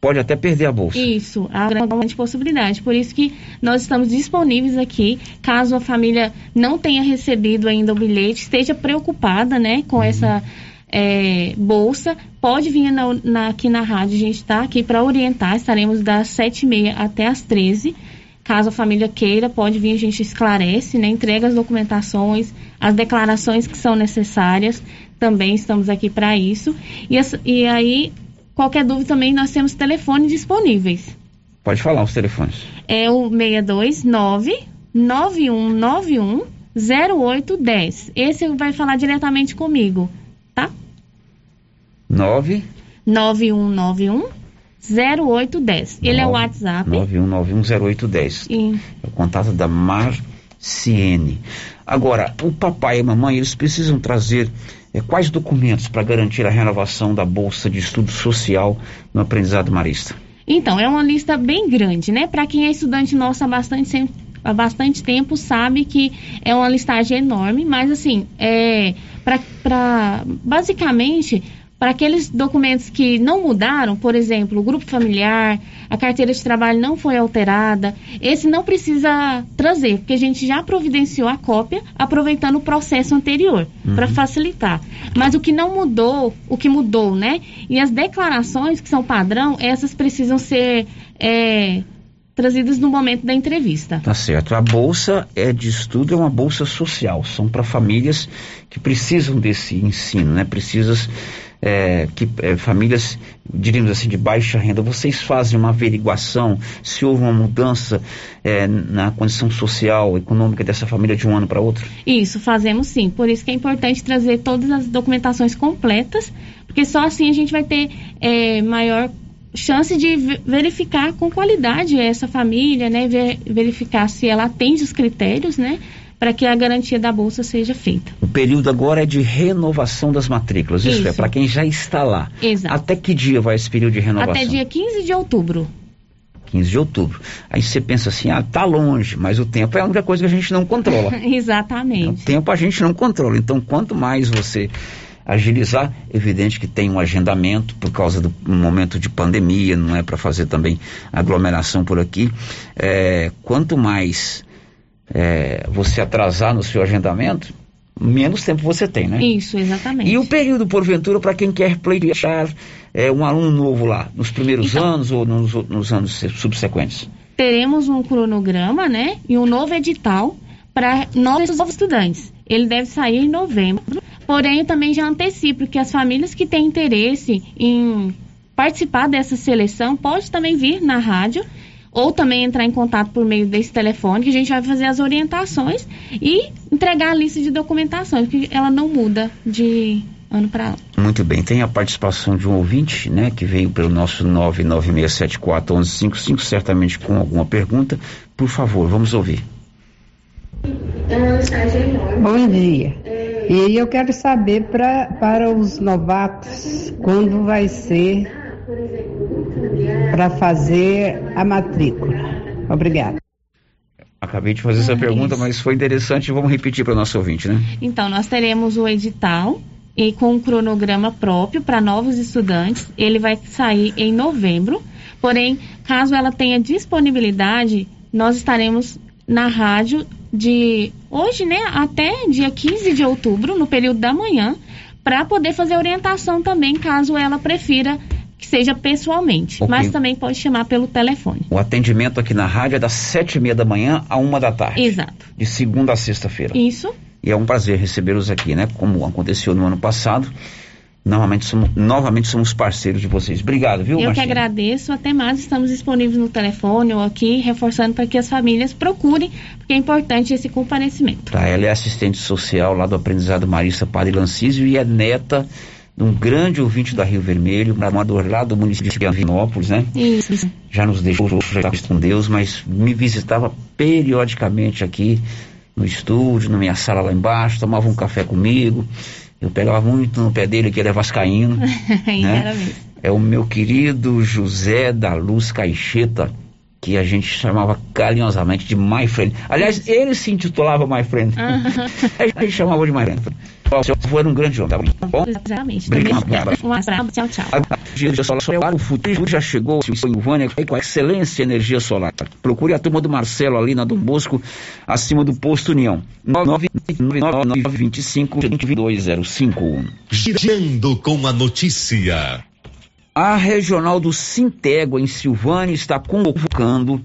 pode até perder a bolsa. Isso, há uma grande possibilidade. Por isso que nós estamos disponíveis aqui, caso a família não tenha recebido ainda o bilhete, esteja preocupada, né, com uhum. essa é, bolsa, pode vir na, na, aqui na rádio, a gente está aqui para orientar, estaremos das sete e meia até as treze. Caso a família queira, pode vir, a gente esclarece, né, entrega as documentações, as declarações que são necessárias, também estamos aqui para isso. E, e aí... Qualquer dúvida também, nós temos telefones disponíveis. Pode falar os telefones. É o seis dois nove, nove um nove um, zero oito um zero. Esse vai falar diretamente comigo, tá? nove nove um nove um zero oito um zero. Ele é o WhatsApp. nove um nove um zero oito um zero. E... é o contato da Marciene. Agora, o papai e a mamãe, eles precisam trazer... É, quais documentos para garantir a renovação da Bolsa de Estudo Social no aprendizado marista? Então, é uma lista bem grande, né? Para quem é estudante nosso há bastante, há bastante tempo, sabe que é uma listagem enorme, mas assim, é, pra, pra, basicamente, para aqueles documentos que não mudaram, por exemplo, o grupo familiar, a carteira de trabalho não foi alterada, esse não precisa trazer, porque a gente já providenciou a cópia, aproveitando o processo anterior, uhum. para facilitar. Mas o que não mudou, o que mudou, né? E as declarações que são padrão, essas precisam ser é, trazidas no momento da entrevista. Tá certo. A bolsa é de estudo, é uma bolsa social, são para famílias que precisam desse ensino, né? Precisas É, que é, famílias, diríamos assim, de baixa renda. Vocês fazem uma averiguação se houve uma mudança é, na condição social, econômica dessa família de um ano para outro? Isso, fazemos sim. Por isso que é importante trazer todas as documentações completas, porque só assim a gente vai ter é, maior chance de verificar com qualidade essa família, né? Ver, verificar se ela atende os critérios, né? Para que a garantia da bolsa seja feita. O período agora é de renovação das matrículas, isso, isso. é, para quem já está lá. Exato. Até que dia vai esse período de renovação? Até dia quinze de outubro. quinze de outubro. Aí você pensa assim, ah, tá longe, mas o tempo é a única coisa que a gente não controla. Exatamente. O tempo a gente não controla, então quanto mais você agilizar, evidente que tem um agendamento por causa do momento de pandemia, não é para fazer também aglomeração por aqui, é, quanto mais... É, você atrasar no seu agendamento, menos tempo você tem, né? Isso, exatamente. E o período, porventura, para quem quer pleitear é, um aluno novo lá, nos primeiros então, anos ou nos, nos anos subsequentes? Teremos um cronograma, né? E um novo edital para novos estudantes. Ele deve sair em novembro. Porém, eu também já antecipo que as famílias que têm interesse em participar dessa seleção pode também vir na rádio, ou também entrar em contato por meio desse telefone, que a gente vai fazer as orientações e entregar a lista de documentações, porque ela não muda de ano para ano. Muito bem, tem a participação de um ouvinte, né, que veio pelo nosso nove nove seis sete quatro um um cinco cinco, certamente com alguma pergunta. Por favor, vamos ouvir. Bom dia. E eu quero saber pra, para os novatos, quando vai ser para fazer a matrícula. Obrigada. Acabei de fazer essa pergunta, mas foi interessante. Vamos repetir para o nosso ouvinte, né? Então, nós teremos o edital e com um cronograma próprio para novos estudantes. Ele vai sair em novembro. Porém, caso ela tenha disponibilidade, nós estaremos na rádio de hoje, né, até dia quinze de outubro, no período da manhã, para poder fazer orientação também, caso ela prefira que seja pessoalmente, okay. Mas também pode chamar pelo telefone. O atendimento aqui na rádio é das sete e meia da manhã a uma da tarde. Exato. De segunda a sexta-feira. Isso. E é um prazer recebê-los aqui, né? Como aconteceu no ano passado. Novamente somos, novamente somos parceiros de vocês. Obrigado, viu, Eu Martinha? Que agradeço. Até mais, estamos disponíveis no telefone ou aqui, reforçando para que as famílias procurem, porque é importante esse comparecimento. Tá, ela é assistente social lá do aprendizado marista Padre Lancísio e é neta um grande ouvinte da Rio Vermelho, morador lá do município de Vianópolis, né? Isso. Já nos deixou, já está com Deus, mas me visitava periodicamente aqui no estúdio, na minha sala lá embaixo, tomava um café comigo, eu pegava muito no pé dele, que ele é vascaíno, né? Era mesmo. É o meu querido José da Luz Caixeta, que a gente chamava carinhosamente de My Friend. Aliás, ele se intitulava My Friend. Uhum. A gente chamava de My Friend. O seu avô era um grande homem, tá bom? Exatamente. Obrigado, cara. Um abraço, tchau, tchau. Energia solar, o futuro já chegou, Silvânia, com a excelência energia solar. Procure a turma do Marcelo ali na Dom Bosco, acima do Posto União. nove nove nove nove dois cinco dois zero cinco. Girando com a notícia. A regional do Sintego, em Silvânia, está convocando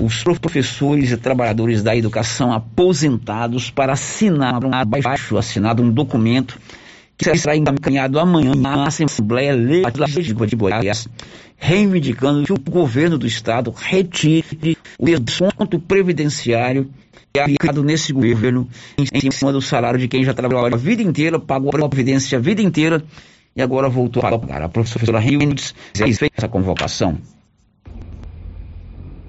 os professores e trabalhadores da educação aposentados para assinar um abaixo assinado um documento que será encaminhado amanhã na Assembleia Legislativa de Goiás, reivindicando que o governo do estado retire o desconto previdenciário aplicado nesse governo em cima do salário de quem já trabalhou a vida inteira, pagou a previdência a vida inteira e agora voltou a pagar. A professora Reynolds fez essa convocação.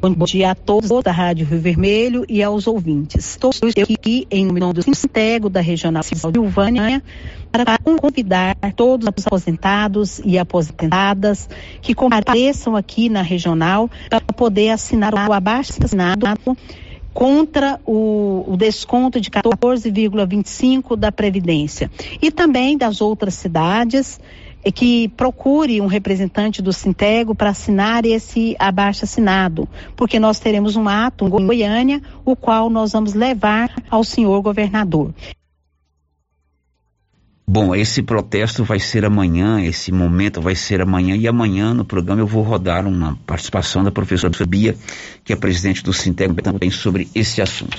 Bom dia a todos da Rádio Rio Vermelho e aos ouvintes. Estou aqui em nome do Sintego da Regional Silvânia para convidar todos os aposentados e aposentadas que compareçam aqui na Regional para poder assinar o abaixo-assinado contra o, o desconto de quatorze vírgula vinte e cinco por cento da Previdência e também das outras cidades que procure um representante do Sintego para assinar esse abaixo-assinado, porque nós teremos um ato em Goiânia, o qual nós vamos levar ao senhor governador. Bom, esse protesto vai ser amanhã, esse momento vai ser amanhã, e amanhã no programa eu vou rodar uma participação da professora Bia, que é presidente do Sintego, também sobre esse assunto.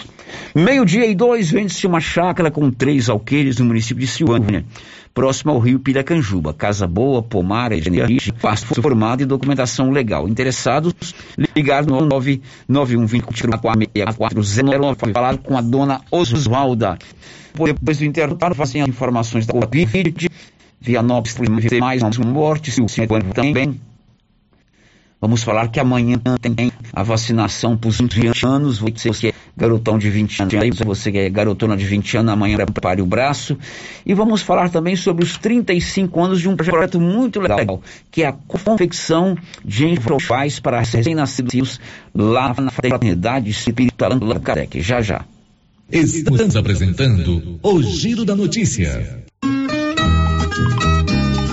Meio-dia e dois, vende-se uma chácara com três alqueires no município de Silvânia, próximo ao rio Piracanjuba. Casa boa, pomar, pasto formado e documentação legal. Interessados, ligar no nove nove um dois quatro quatro seis quatro zero nove, falar com a dona Oswalda. Depois do intervalo, fazem as informações da Covid, Vianópolis, mais uma morte, Silvânia também. Vamos falar que amanhã tem a vacinação para os vinte anos, você que é garotão de vinte anos, você que é garotona de vinte anos, amanhã prepare o braço. E vamos falar também sobre os trinta e cinco anos de um projeto muito legal, que é a confecção de enxovais para recém-nascidos lá na Fraternidade Espírita Allan Kardec. Já, já. Estamos apresentando o Giro da Notícia.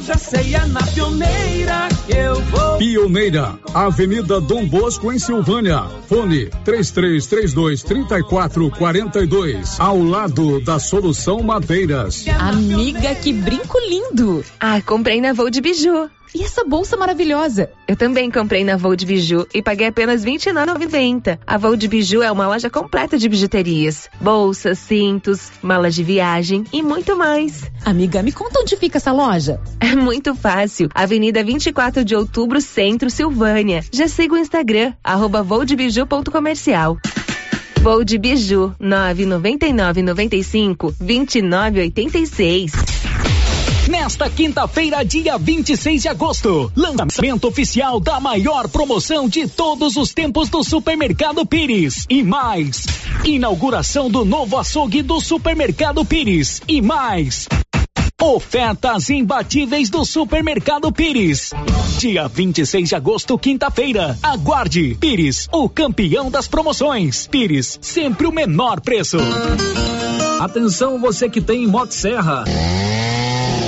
já sei, é na Pioneira que eu vou. Pioneira, Avenida Dom Bosco, em Silvânia. Fone três três três dois, três quatro quatro dois, ao lado da Solução Madeiras. Amiga, que brinco lindo! Ah, comprei na Vou de Biju. E essa bolsa maravilhosa? Eu também comprei na Vou de Biju e paguei apenas vinte e nove reais e noventa centavos. A Vou de Biju é uma loja completa de bijuterias, bolsas, cintos, malas de viagem e muito mais. Amiga, me conta onde fica essa loja? É muito fácil. Avenida vinte e quatro de outubro, Centro, Silvânia. Já siga o Instagram, arroba voudebiju.comercial. Vou de Biju, nove nove nove nove cinco, dois nove oito seis. Nesta quinta-feira, dia vinte e seis de agosto, lançamento oficial da maior promoção de todos os tempos do Supermercado Pires. E mais, inauguração do novo açougue do Supermercado Pires. E mais, ofertas imbatíveis do Supermercado Pires. Dia vinte e seis de agosto, quinta-feira. Aguarde, Pires, o campeão das promoções. Pires, sempre o menor preço. Atenção, você que tem motosserra,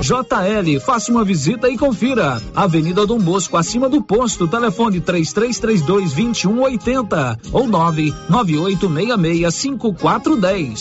J L, faça uma visita e confira. Avenida Dom Bosco, acima do posto, telefone três três três dois, dois um oito zero ou nove nove oito seis seis cinco quatro um zero.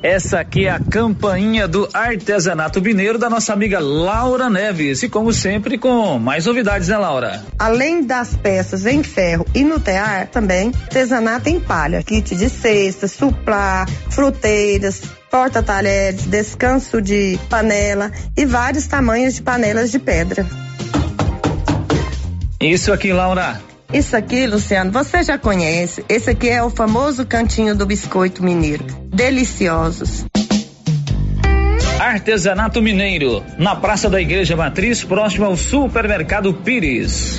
Essa aqui é a campainha do artesanato mineiro da nossa amiga Laura Neves, e como sempre com mais novidades, né, Laura? Além das peças em ferro e no tear, também artesanato em palha, kit de cesta, suplá, fruteiras, porta-talheres, descanso de panela e vários tamanhos de panelas de pedra. Isso aqui, Laura. Isso aqui, Luciano, você já conhece. Esse aqui é o famoso cantinho do biscoito mineiro. Deliciosos. Artesanato mineiro, na Praça da Igreja Matriz, próximo ao Supermercado Pires.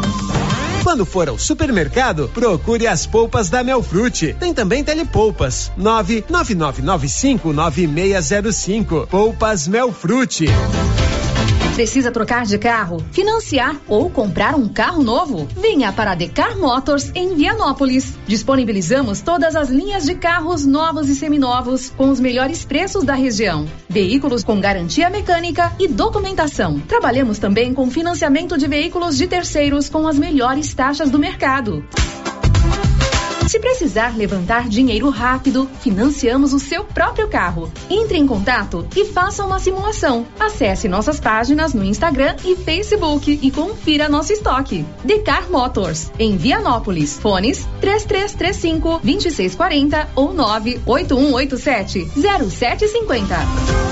Quando for ao supermercado, procure as polpas da Melfrute. Tem também telepolpas, nove nove nove nove cinco nove seis zero cinco. Polpas Melfrute. Precisa trocar de carro, financiar ou comprar um carro novo? Venha para a Decar Motors em Vianópolis. Disponibilizamos todas as linhas de carros novos e seminovos com os melhores preços da região. Veículos com garantia mecânica e documentação. Trabalhamos também com financiamento de veículos de terceiros com as melhores taxas do mercado. Se precisar levantar dinheiro rápido, financiamos o seu próprio carro. Entre em contato e faça uma simulação. Acesse nossas páginas no Instagram e Facebook e confira nosso estoque. Decar Motors, em Vianópolis. Fones três três três cinco, dois seis quatro zero ou nove oito um oito sete, zero sete cinco zero.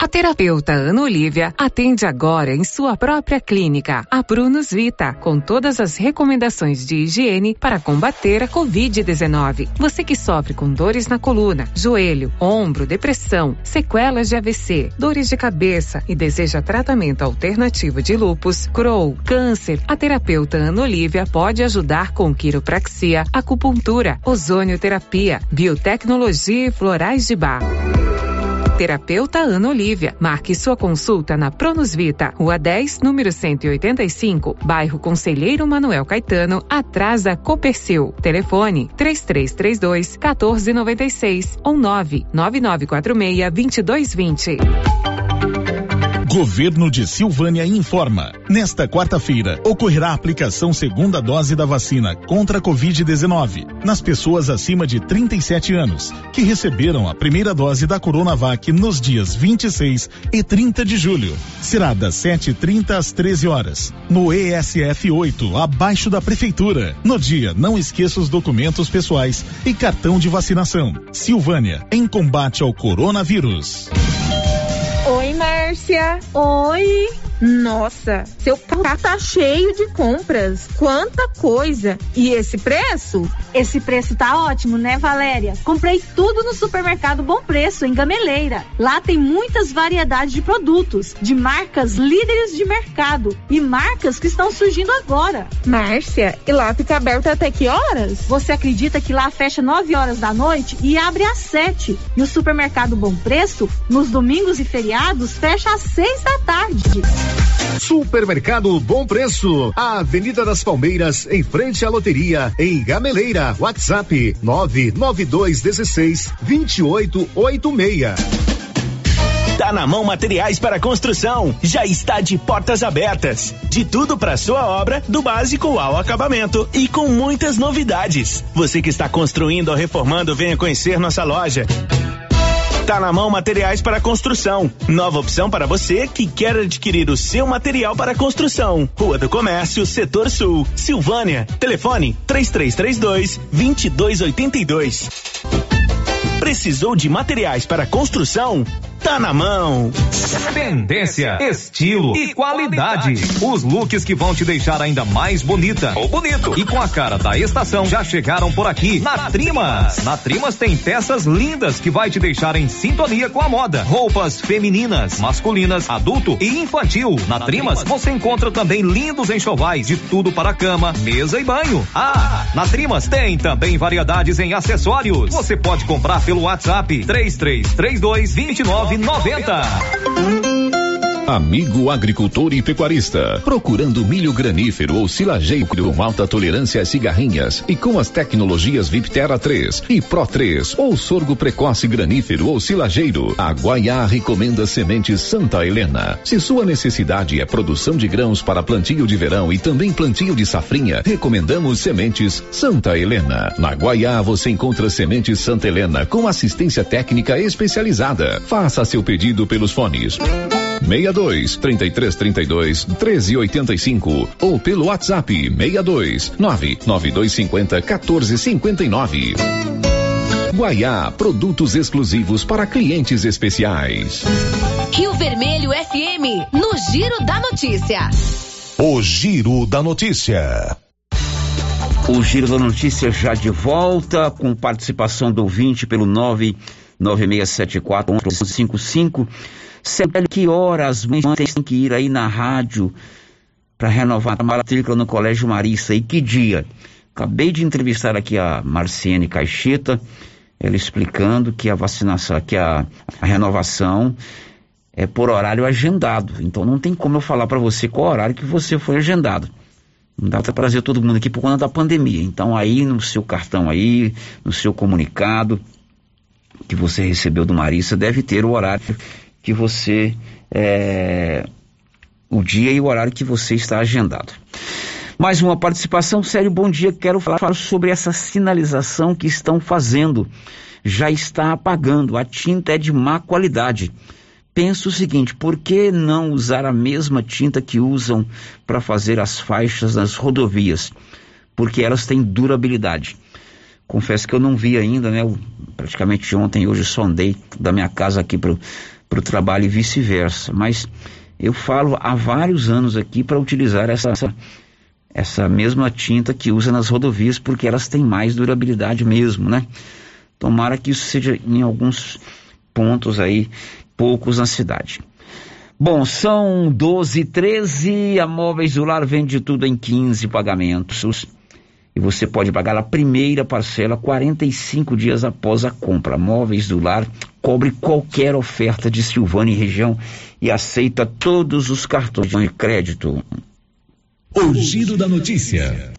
A terapeuta Ana Olívia atende agora em sua própria clínica, a Prunus Vita, com todas as recomendações de higiene para combater a covid dezenove. Você que sofre com dores na coluna, joelho, ombro, depressão, sequelas de A V C, dores de cabeça e deseja tratamento alternativo de lúpus, Crohn, câncer, a terapeuta Ana Olívia pode ajudar com quiropraxia, acupuntura, ozonioterapia, biotecnologia e florais de Bach. Terapeuta Ana Olívia. Marque sua consulta na Prunus Vita, Rua dez, número cento e oitenta e cinco, bairro Conselheiro Manuel Caetano, atrás da Coopercil. Telefone três três três dois, um quatro nove seis ou nove nove nove quatro seis, dois dois dois zero. Governo de Silvânia informa. Nesta quarta-feira, ocorrerá a aplicação segunda dose da vacina contra a covid dezenove nas pessoas acima de trinta e sete anos que receberam a primeira dose da Coronavac nos dias vinte e seis e trinta de julho. Será das sete e trinta às treze horas, no E S F oito, abaixo da Prefeitura. No dia, não esqueça os documentos pessoais e cartão de vacinação. Silvânia, em combate ao coronavírus. Oi, Márcia. Oi. Nossa, seu carro tá cheio de compras. Quanta coisa. E esse preço? Esse preço tá ótimo, né, Valéria? Comprei tudo no supermercado Bom Preço, em Gameleira. Lá tem muitas variedades de produtos, de marcas líderes de mercado e marcas que estão surgindo agora. Márcia, e lá fica aberto até que horas? Você acredita que lá fecha nove horas da noite e abre às sete? E o supermercado Bom Preço, nos domingos e feriados, fecha às seis da tarde. Supermercado Bom Preço, a Avenida das Palmeiras, em frente à loteria, em Gameleira. WhatsApp nove nove dois um seis, dois oito oito seis. Tá na mão materiais para construção, já está de portas abertas. De tudo para sua obra, do básico ao acabamento e com muitas novidades. Você que está construindo ou reformando, venha conhecer nossa loja. Tá na mão materiais para construção. Nova opção para você que quer adquirir o seu material para construção. Rua do Comércio, Setor Sul, Silvânia. Telefone três três três dois, dois dois oito dois. Precisou de materiais para construção? Tá na mão. Tendência, estilo e qualidade. Os looks que vão te deixar ainda mais bonita ou bonito e com a cara da estação já chegaram por aqui na Trimas. Na Trimas tem peças lindas que vai te deixar em sintonia com a moda. Roupas femininas, masculinas, adulto e infantil. Na Trimas você encontra também lindos enxovais de tudo para cama, mesa e banho. Ah, na Trimas tem também variedades em acessórios. Você pode comprar pelo WhatsApp três três três dois, dois nove nove zero. Amigo agricultor e pecuarista, procurando milho granífero ou silageio com alta tolerância às cigarrinhas e com as tecnologias Viptera três e Pro três ou sorgo precoce granífero ou silageiro, a Guaiá recomenda sementes Santa Helena. Se sua necessidade é produção de grãos para plantio de verão e também plantio de safrinha, recomendamos sementes Santa Helena. Na Guaiá você encontra sementes Santa Helena com assistência técnica especializada. Faça seu pedido pelos fones seis dois, três três três dois, um três oito cinco ou pelo WhatsApp seis dois, nove nove dois cinco zero, um quatro cinco nove. Guaiá, produtos exclusivos para clientes especiais. Rio Vermelho F M, no Giro da Notícia. O Giro da Notícia. O Giro da Notícia já de volta, com participação do ouvinte pelo nove nove seis sete quatro um um cinco cinco. Célio, que horas as mães têm que ir aí na rádio para renovar a matrícula no Colégio Marista? E que dia? Acabei de entrevistar aqui a Marciene Caixeta, ela explicando que a vacinação, que a, a renovação é por horário agendado. Então não tem como eu falar para você qual horário que você foi agendado. Não dá para trazer todo mundo aqui por conta da pandemia. Então aí no seu cartão aí, no seu comunicado que você recebeu do Marista, deve ter o horário que você, é, o dia e o horário que você está agendado. Mais uma participação. Sério, bom dia, quero falar sobre essa sinalização que estão fazendo, já está apagando, a tinta é de má qualidade. Penso o seguinte, por que não usar a mesma tinta que usam para fazer as faixas nas rodovias? Porque elas têm durabilidade. Confesso que eu não vi ainda, né? Eu, praticamente ontem, hoje só andei da minha casa aqui para para o trabalho e vice-versa, mas eu falo há vários anos aqui para utilizar essa, essa, essa mesma tinta que usa nas rodovias, porque elas têm mais durabilidade mesmo, né? Tomara que isso seja em alguns pontos aí, poucos na cidade. Bom, são doze e treze, a Móveis do Lar vende tudo em quinze pagamentos e você pode pagar a primeira parcela quarenta e cinco dias após a compra. Móveis do Lar cobre qualquer oferta de Silvânia e região e aceita todos os cartões de crédito. O Giro da Notícia.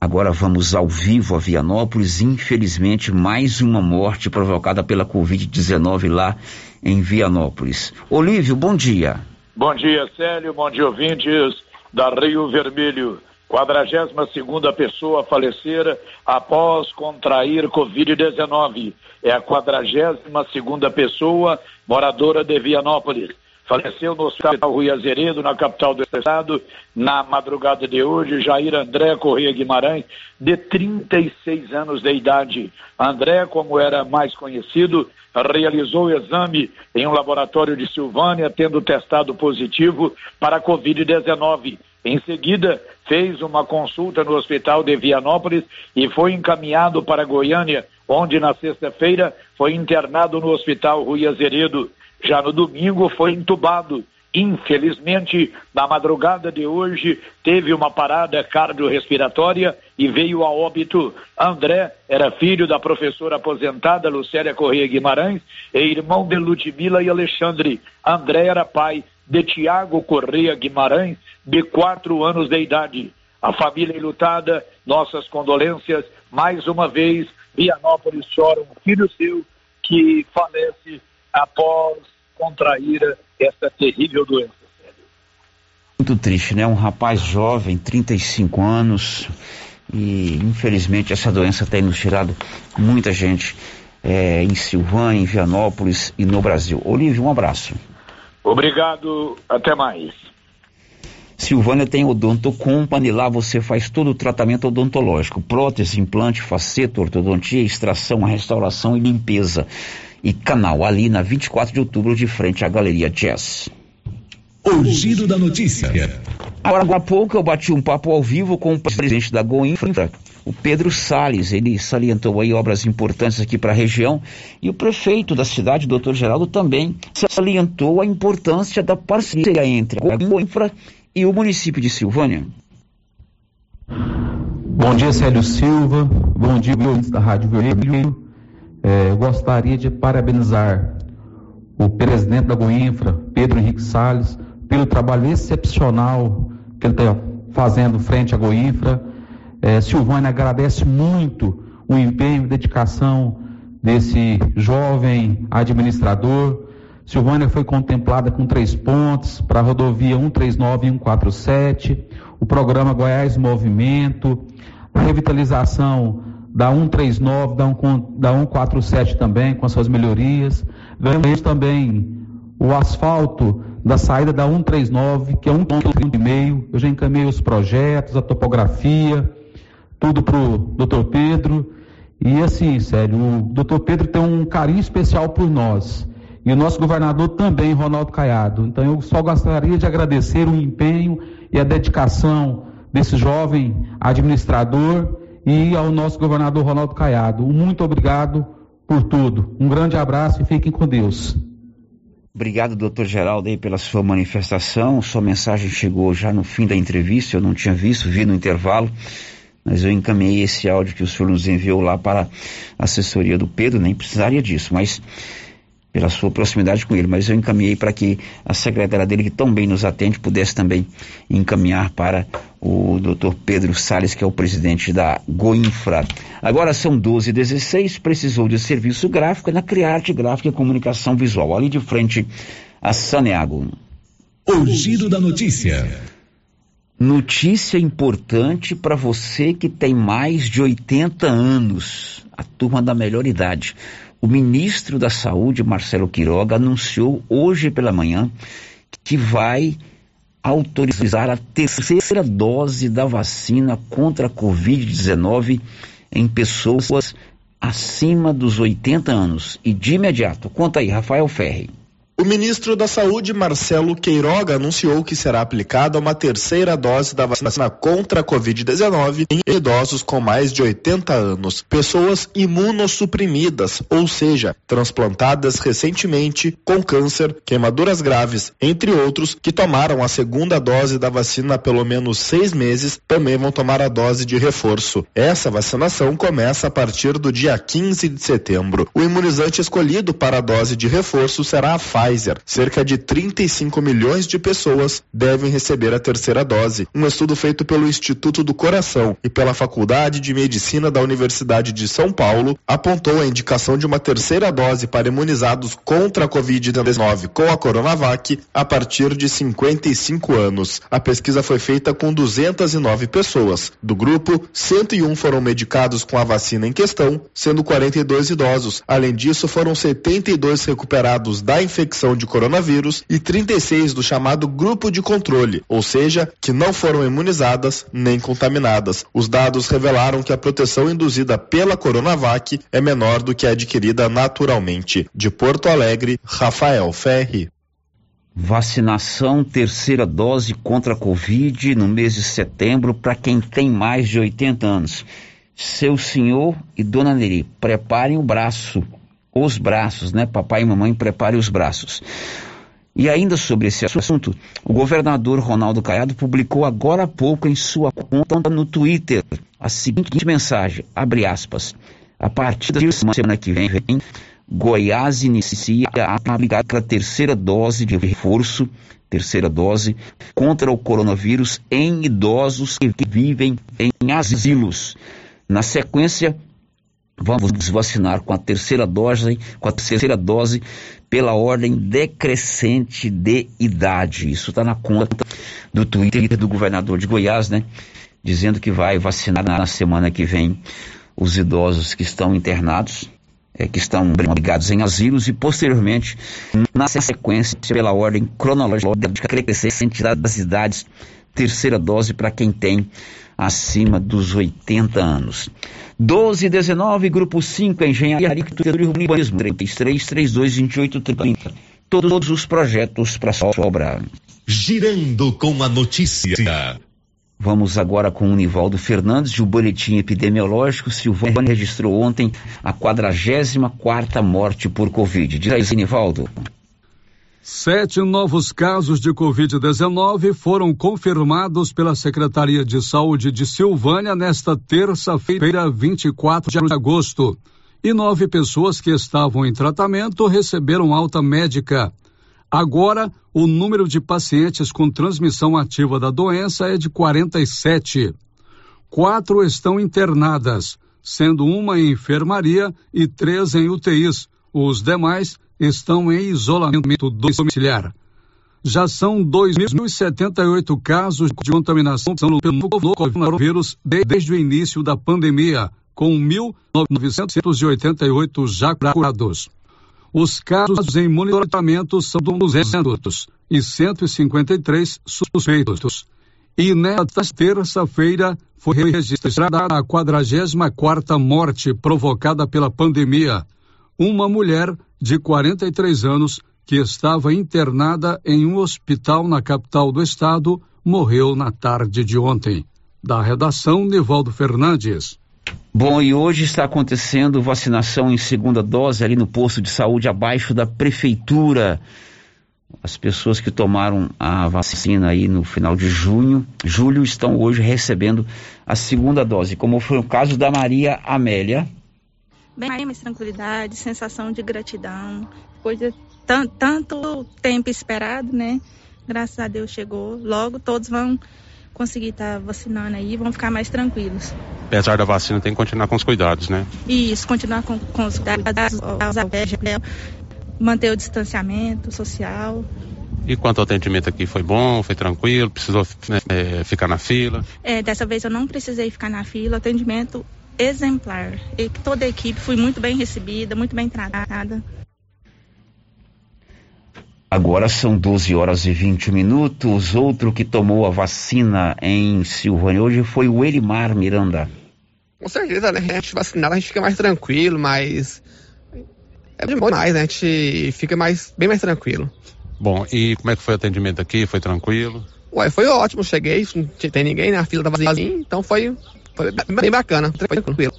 Agora vamos ao vivo a Vianópolis. Infelizmente, mais uma morte provocada pela covid dezenove lá em Vianópolis. Olívio, bom dia. Bom dia, Célio. Bom dia, ouvintes da Rio Vermelho. quadragésima segunda pessoa a falecer após contrair covid dezenove. É a quadragésima segunda pessoa moradora de Vianópolis. Faleceu no hospital Rui Azeredo, na capital do estado, na madrugada de hoje. Jair André Correia Guimarães, de trinta e seis anos de idade. André, como era mais conhecido, realizou o exame em um laboratório de Silvânia, tendo testado positivo para covid dezenove. Em seguida, fez uma consulta no hospital de Vianópolis e foi encaminhado para Goiânia, onde na sexta-feira foi internado no hospital Rui Azeredo. Já no domingo foi entubado. Infelizmente, na madrugada de hoje, teve uma parada cardiorrespiratória e veio a óbito. André era filho da professora aposentada Lucélia Correia Guimarães e irmão de Ludmila e Alexandre. André era pai de Tiago Correia Guimarães, de quatro anos de idade. A família enlutada, nossas condolências. Mais uma vez, Vianópolis chora um filho seu que falece após contrair essa terrível doença. Muito triste, né? Um rapaz jovem, trinta e cinco anos, e infelizmente essa doença tem nos tirado muita gente é, em Silvânia, em Vianópolis e no Brasil. Olívio, um abraço. Obrigado, até mais. Silvânia tem Odonto Company, lá você faz todo o tratamento odontológico, prótese, implante, faceta, ortodontia, extração, restauração e limpeza. E canal ali na vinte e quatro de outubro, de frente à Galeria Jazz. O giro da notícia. Agora há pouco eu bati um papo ao vivo com o presidente da Goinfra, o Pedro Salles. Ele salientou aí obras importantes aqui para a região, e o prefeito da cidade, doutor Geraldo, também salientou a importância da parceria entre a Goinfra e o município de Silvânia. Bom dia, Célio Silva. Bom dia, ouvintes da Rádio Vermelho. É, eu gostaria de parabenizar o presidente da Goinfra, Pedro Henrique Salles, pelo trabalho excepcional que ele está fazendo frente à Goinfra. É, Silvânia agradece muito o empenho e dedicação desse jovem administrador. Silvânia foi contemplada com três pontes para a rodovia cento e trinta e nove e cento e quarenta e sete, o programa Goiás Movimento, a revitalização da cento e trinta e nove, da cento e quarenta e sete também, com as suas melhorias. Ganhamos também o asfalto da saída da cento e trinta e nove, que é um vírgula cinco quilômetros. Eu já encaminhei os projetos, a topografia, tudo para o doutor Pedro. E assim, sério, o doutor Pedro tem um carinho especial por nós. E o nosso governador também, Ronaldo Caiado. Então eu só gostaria de agradecer o empenho e a dedicação desse jovem administrador e ao nosso governador Ronaldo Caiado. Muito obrigado por tudo. Um grande abraço e fiquem com Deus. Obrigado, doutor Geraldo, aí pela sua manifestação. Sua mensagem chegou já no fim da entrevista, eu não tinha visto, vi no intervalo, mas eu encaminhei esse áudio que o senhor nos enviou lá para a assessoria do Pedro, nem precisaria disso, mas pela sua proximidade com ele, mas eu encaminhei para que a secretária dele, que tão bem nos atende, pudesse também encaminhar para o doutor Pedro Salles, que é o presidente da Goinfra. Agora são doze e dezesseis, precisou de serviço gráfico na Criarte Gráfica e Comunicação Visual, ali de frente a Saneago. O giro da notícia. Notícia importante para você que tem mais de oitenta anos, a turma da melhor idade. O ministro da Saúde, Marcelo Quiroga, anunciou hoje pela manhã que vai autorizar a terceira dose da vacina contra a covid dezenove em pessoas acima dos oitenta anos. E de imediato, conta aí, Rafael Ferri. O ministro da Saúde, Marcelo Quiroga, anunciou que será aplicada uma terceira dose da vacina contra a covid dezenove em idosos com mais de oitenta anos, pessoas imunossuprimidas, ou seja, transplantadas recentemente, com câncer, queimaduras graves, entre outros, que tomaram a segunda dose da vacina há pelo menos seis meses, também vão tomar a dose de reforço. Essa vacinação começa a partir do dia quinze de setembro. O imunizante escolhido para a dose de reforço será a Pfizer. Cerca de trinta e cinco milhões de pessoas devem receber a terceira dose. Um estudo feito pelo Instituto do Coração e pela Faculdade de Medicina da Universidade de São Paulo apontou a indicação de uma terceira dose para imunizados contra a covid dezenove com a Coronavac a partir de cinquenta e cinco anos. A pesquisa foi feita com duzentas e nove pessoas. Do grupo, cento e um foram medicados com a vacina em questão, sendo quarenta e dois idosos. Além disso, foram setenta e dois recuperados da infecção de coronavírus e trinta e seis do chamado grupo de controle, ou seja, que não foram imunizadas nem contaminadas. Os dados revelaram que a proteção induzida pela Coronavac é menor do que a adquirida naturalmente. De Porto Alegre, Rafael Ferri. Vacinação, terceira dose contra a Covid no mês de setembro para quem tem mais de oitenta anos. Seu senhor e dona Neri, preparem o braço. Os braços, né? Papai e mamãe, preparem os braços. E ainda sobre esse assunto, o governador Ronaldo Caiado publicou agora há pouco em sua conta no Twitter a seguinte mensagem, abre aspas, a partir da semana que vem, Goiás inicia a aplicar a terceira dose de reforço, terceira dose, contra o coronavírus em idosos que vivem em asilos. Na sequência, vamos vacinar com a terceira dose, com a terceira dose pela ordem decrescente de idade. Isso está na conta do Twitter do governador de Goiás, né? Dizendo que vai vacinar na semana que vem os idosos que estão internados é, que estão abrigados em asilos e, posteriormente, na sequência, pela ordem cronológica crescente das idades, terceira dose para quem tem acima dos oitenta anos. doze e dezenove, grupo cinco, Engenharia, Arquitetura e Urbanismo, três três, três dois, dois oito, três zero. Todos os projetos para sua obra. Girando com a notícia. Vamos agora com o Nivaldo Fernandes, de um boletim epidemiológico. Silvânia registrou ontem a quadragésima quarta morte por Covid. Diz aí, Nivaldo. Sete novos casos de covid dezenove foram confirmados pela Secretaria de Saúde de Silvânia nesta terça-feira, vinte e quatro de agosto. E nove pessoas que estavam em tratamento receberam alta médica. Agora, o número de pacientes com transmissão ativa da doença é de quarenta e sete. Quatro estão internadas, sendo uma em enfermaria e três em U T Is. Os demais estão em isolamento domiciliar. Já são dois mil e setenta e oito casos de contaminação pelo coronavírus desde o início da pandemia, com mil novecentos e oitenta e oito já curados. Os casos em monitoramento são duzentos e cento e cinquenta e três suspeitos. E nesta terça-feira foi registrada a quadragésima quarta morte provocada pela pandemia. Uma mulher de quarenta e três anos, que estava internada em um hospital na capital do estado, morreu na tarde de ontem. Da redação, Nivaldo Fernandes. Bom, e hoje está acontecendo vacinação em segunda dose ali no posto de saúde abaixo da prefeitura. As pessoas que tomaram a vacina aí no final de junho, julho, estão hoje recebendo a segunda dose, como foi o caso da Maria Amélia. Bem, mais tranquilidade, sensação de gratidão, coisa t- tanto tempo esperado, né? Graças a Deus chegou. Logo todos vão conseguir estar tá vacinando aí, vão ficar mais tranquilos. Apesar da vacina, tem que continuar com os cuidados, né? Isso, continuar com, com os cuidados, manter o distanciamento social. E quanto ao atendimento aqui, foi bom, foi tranquilo, precisou é, ficar na fila? É, dessa vez eu não precisei ficar na fila, atendimento exemplar, e toda a equipe foi muito bem recebida, muito bem tratada. Agora são doze horas e vinte minutos. Outro que tomou a vacina em Silvânia hoje foi o Elimar Miranda. Com certeza, né? A gente vacinado, a gente fica mais tranquilo, mas é bom demais, né? A gente fica mais, bem mais tranquilo. Bom, e como é que foi o atendimento aqui? Foi tranquilo? Ué, foi ótimo, cheguei, não tem ninguém, né? A fila tava vazia, então foi... Foi bem bacana, tranquilo.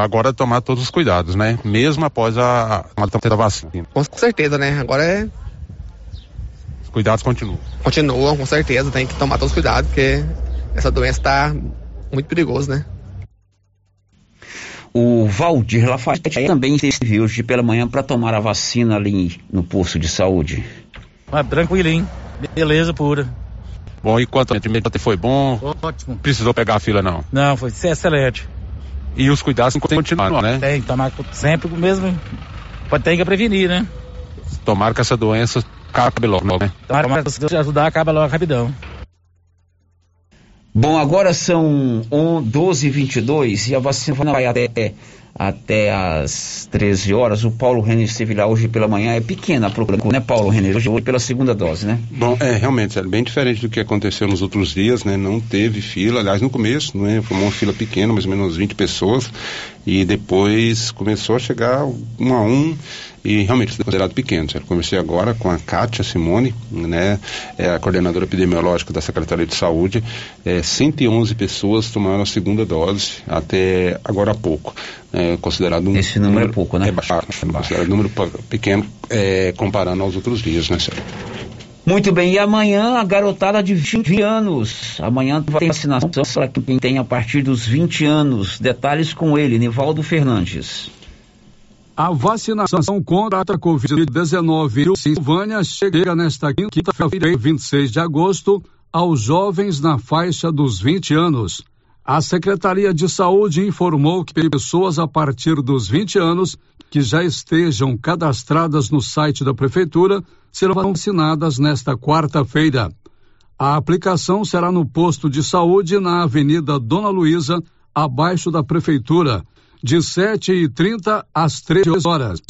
Agora é tomar todos os cuidados, né? Mesmo após a, a, a vacina. Com certeza, né? Agora é... Os cuidados continuam. Continuam, com certeza. Tem que tomar todos os cuidados, porque essa doença está muito perigosa, né? O Valdir Lafayette também esteve hoje pela manhã para tomar a vacina ali no posto de saúde. Ah, tranquilinho. Beleza pura. Bom, e quanto atendimento foi bom? Ótimo. Precisou pegar a fila, não? Não, foi excelente. E os cuidados continuam, né? Tem que tomar sempre o mesmo. Pode ter que prevenir, né? Tomara que essa doença acabe logo, né? Tomara que se ajudar, acaba logo rapidão. Bom, agora são doze e vinte e dois e a vacina vai até, até as treze horas. O Paulo Renner esteve lá hoje pela manhã. É pequena a procura, né, Paulo Renner? Hoje pela segunda dose, né? Bom, é realmente é bem diferente do que aconteceu nos outros dias, né? Não teve fila, aliás, no começo, né? Foi uma fila pequena, mais ou menos vinte pessoas. E depois começou a chegar um a um e realmente foi considerado pequeno. Eu comecei agora com a Kátia Simone, né, é a coordenadora epidemiológica da Secretaria de Saúde. É, cento e onze pessoas tomaram a segunda dose até agora há pouco. É, considerado um Esse número, número é pouco, né? É baixado, é considerado um número pequeno é, comparando aos outros dias, né, Célio? Muito bem, e amanhã a garotada de vinte anos. Amanhã vai ter vacinação para quem tem a partir dos vinte anos. Detalhes com ele, Nivaldo Fernandes. A vacinação contra a covid dezenove em Silvânia chega nesta quinta-feira, vinte e seis de agosto, aos jovens na faixa dos vinte anos. A Secretaria de Saúde informou que pessoas a partir dos vinte anos que já estejam cadastradas no site da Prefeitura serão vacinadas nesta quarta-feira. A aplicação será no posto de saúde na Avenida Dona Luísa, abaixo da Prefeitura, de sete e trinta às treze horas.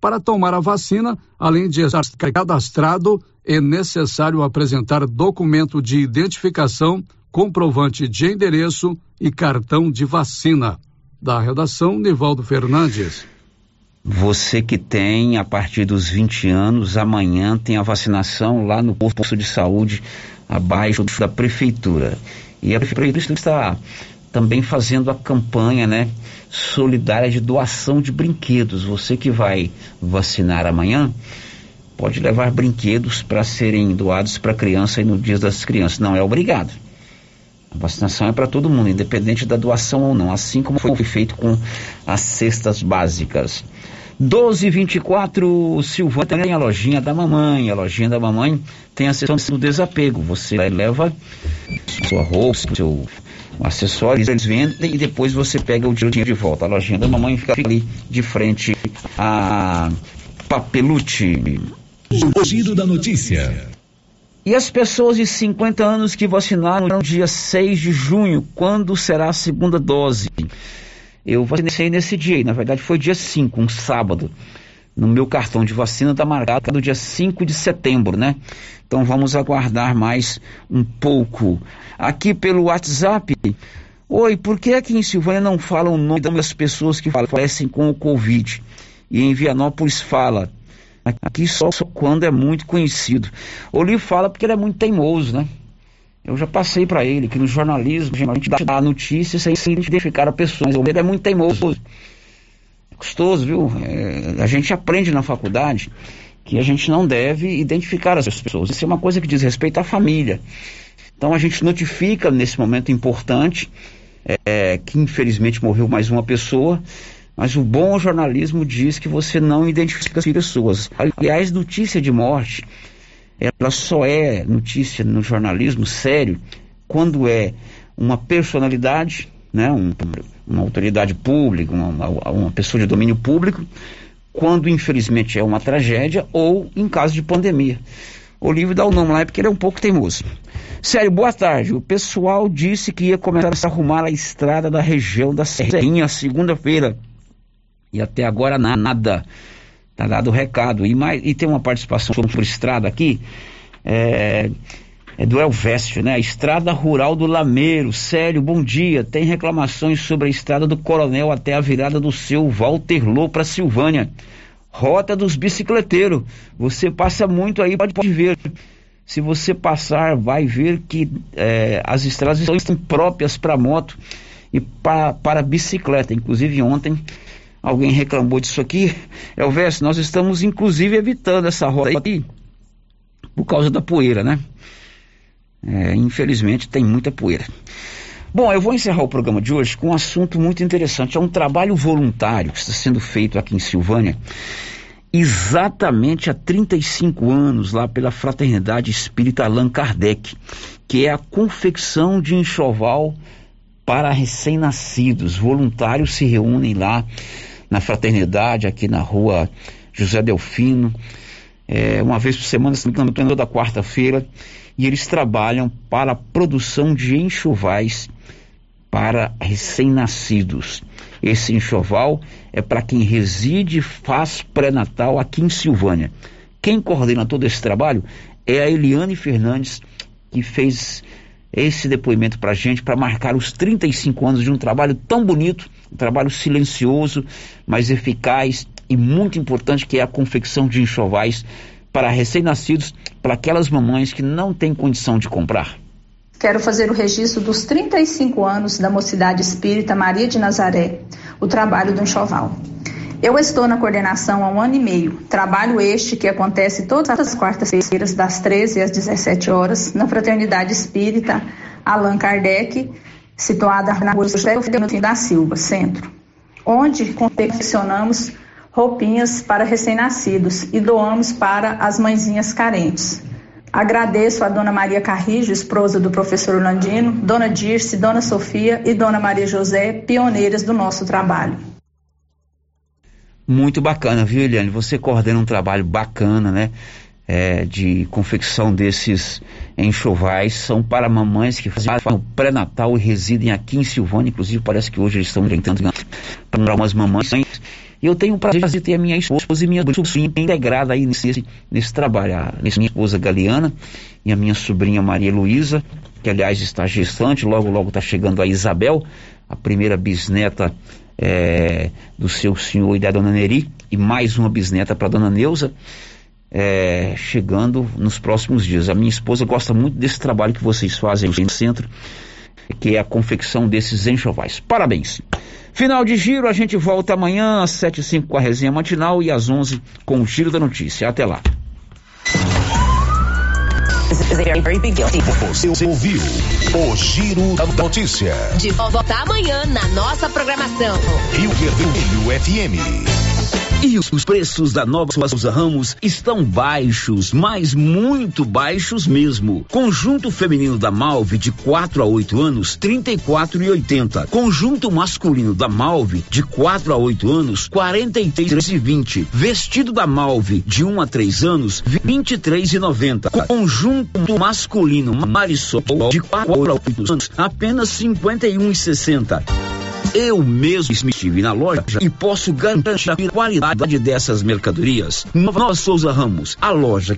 Para tomar a vacina, além de estar cadastrado, é necessário apresentar documento de identificação, comprovante de endereço e cartão de vacina. Da redação, Nivaldo Fernandes. Você que tem, a partir dos vinte anos, amanhã tem a vacinação lá no posto de saúde, abaixo da prefeitura. E a prefeitura está também fazendo a campanha, né, solidária de doação de brinquedos. Você que vai vacinar amanhã pode levar brinquedos para serem doados para criança e no Dia das Crianças. Não é obrigado. A vacinação é para todo mundo, independente da doação ou não, assim como foi feito com as cestas básicas. doze e vinte e quatro, Silvânia tem a lojinha da mamãe. A lojinha da mamãe tem a seção do desapego. Você leva sua roupa, seu acessório, eles vendem e depois você pega o dinheiro de volta. A lojinha da mamãe fica ali de frente a Papelute. O giro da notícia. E as pessoas de cinquenta anos que vacinaram no dia seis de junho, quando será a segunda dose? Eu vacinei nesse dia, na verdade foi dia cinco, um sábado. No meu cartão de vacina está marcado do dia cinco de setembro, né? Então vamos aguardar mais um pouco. Aqui pelo WhatsApp. Oi, por que aqui em Silvânia não falam o nome das pessoas que falecem com o Covid? E em Vianópolis fala. Aqui só, só quando é muito conhecido. Oli fala porque ele é muito teimoso, né? Eu já passei para ele que no jornalismo a gente dá notícias sem identificar a pessoa. Mas ele é muito teimoso. É custoso, viu? É, a gente aprende na faculdade que a gente não deve identificar as pessoas. Isso é uma coisa que diz respeito à família. Então a gente notifica nesse momento importante é, que infelizmente morreu mais uma pessoa. Mas o bom jornalismo diz que você não identifica as pessoas. Aliás, notícia de morte, ela só é notícia no jornalismo sério quando é uma personalidade, né, um, uma autoridade pública, uma, uma pessoa de domínio público, quando infelizmente é uma tragédia ou em caso de pandemia. O livro dá o nome lá porque ele é um pouco teimoso. Sério, boa tarde. O pessoal disse que ia começar a arrumar a estrada da região da Serrinha segunda-feira e até agora nada. Tá dado o recado. E, mais, e tem uma participação sobre estrada aqui, é, é do Elvésio, né? Estrada Rural do Lameiro. Célio, bom dia. Tem reclamações sobre a estrada do Coronel até a virada do seu Walterloo para Silvânia. Rota dos bicicleteiros. Você passa muito aí, pode, pode ver. Se você passar, vai ver que é, as estradas estão próprias para moto e pra, para bicicleta. Inclusive ontem alguém reclamou disso aqui. Elvésio, nós estamos inclusive evitando essa rota aí por causa da poeira, né? É, infelizmente tem muita poeira. Bom, eu vou encerrar o programa de hoje com um assunto muito interessante. É um trabalho voluntário que está sendo feito aqui em Silvânia exatamente há trinta e cinco anos, lá pela Fraternidade Espírita Allan Kardec, que é a confecção de enxoval para recém-nascidos. Voluntários se reúnem lá na fraternidade, aqui na rua José Delfino, é, uma vez por semana, se não me engano, da quarta-feira, e eles trabalham para a produção de enxovais para recém-nascidos. Esse enxoval é para quem reside e faz pré-natal aqui em Silvânia. Quem coordena todo esse trabalho é a Eliane Fernandes, que fez esse depoimento para a gente, para marcar os trinta e cinco anos de um trabalho tão bonito, um trabalho silencioso, mas eficaz e muito importante, que é a confecção de enxovais para recém-nascidos, para aquelas mamães que não têm condição de comprar. Quero fazer o registro dos trinta e cinco anos da Mocidade Espírita Maria de Nazaré, o trabalho do enxoval. Eu estou na coordenação há um ano e meio, trabalho este que acontece todas as quartas-feiras das treze às dezessete horas na Fraternidade Espírita Allan Kardec, situada na rua José Delfino da Silva, centro, onde confeccionamos roupinhas para recém-nascidos e doamos para as mãezinhas carentes. Agradeço a Dona Maria Carrijo, esposa do professor Orlandino, Dona Dirce, Dona Sofia e Dona Maria José, pioneiras do nosso trabalho. Muito bacana, viu, Eliane? Você coordena um trabalho bacana, né? É, de confecção desses enxovais. São para mamães que fazem o pré-natal e residem aqui em Silvânia. Inclusive, parece que hoje eles estão orientando para umas mamães. E eu tenho o prazer de ter a minha esposa e minha sobrinha integrada aí nesse, nesse trabalho. A minha esposa Galiana e a minha sobrinha Maria Luísa, que aliás está gestante, logo logo está chegando a Isabel, a primeira bisneta é, do seu senhor e da dona Neri, e mais uma bisneta para a dona Neuza, é, chegando nos próximos dias. A minha esposa gosta muito desse trabalho que vocês fazem no centro, que é a confecção desses enxovais. Parabéns! Final de giro, a gente volta amanhã às sete e cinco com a resenha matinal e às onze com o Giro da Notícia. Até lá. Você ouviu o Giro da Notícia. De volta amanhã na nossa programação. Rio Vermelho F M. E os preços da Nova Souza Ramos estão baixos, mas muito baixos mesmo. Conjunto feminino da Malve de quatro a oito anos, trinta e quatro e oitenta. Conjunto masculino da Malve de quatro a oito anos, quarenta e três e vinte. Vestido da Malve de um a três anos, vinte e três e noventa. Conjunto masculino Marisol de quatro a oito anos, apenas cinquenta e um e sessenta. Eu mesmo estive na loja e posso garantir a qualidade dessas mercadorias. Nova Souza Ramos, a loja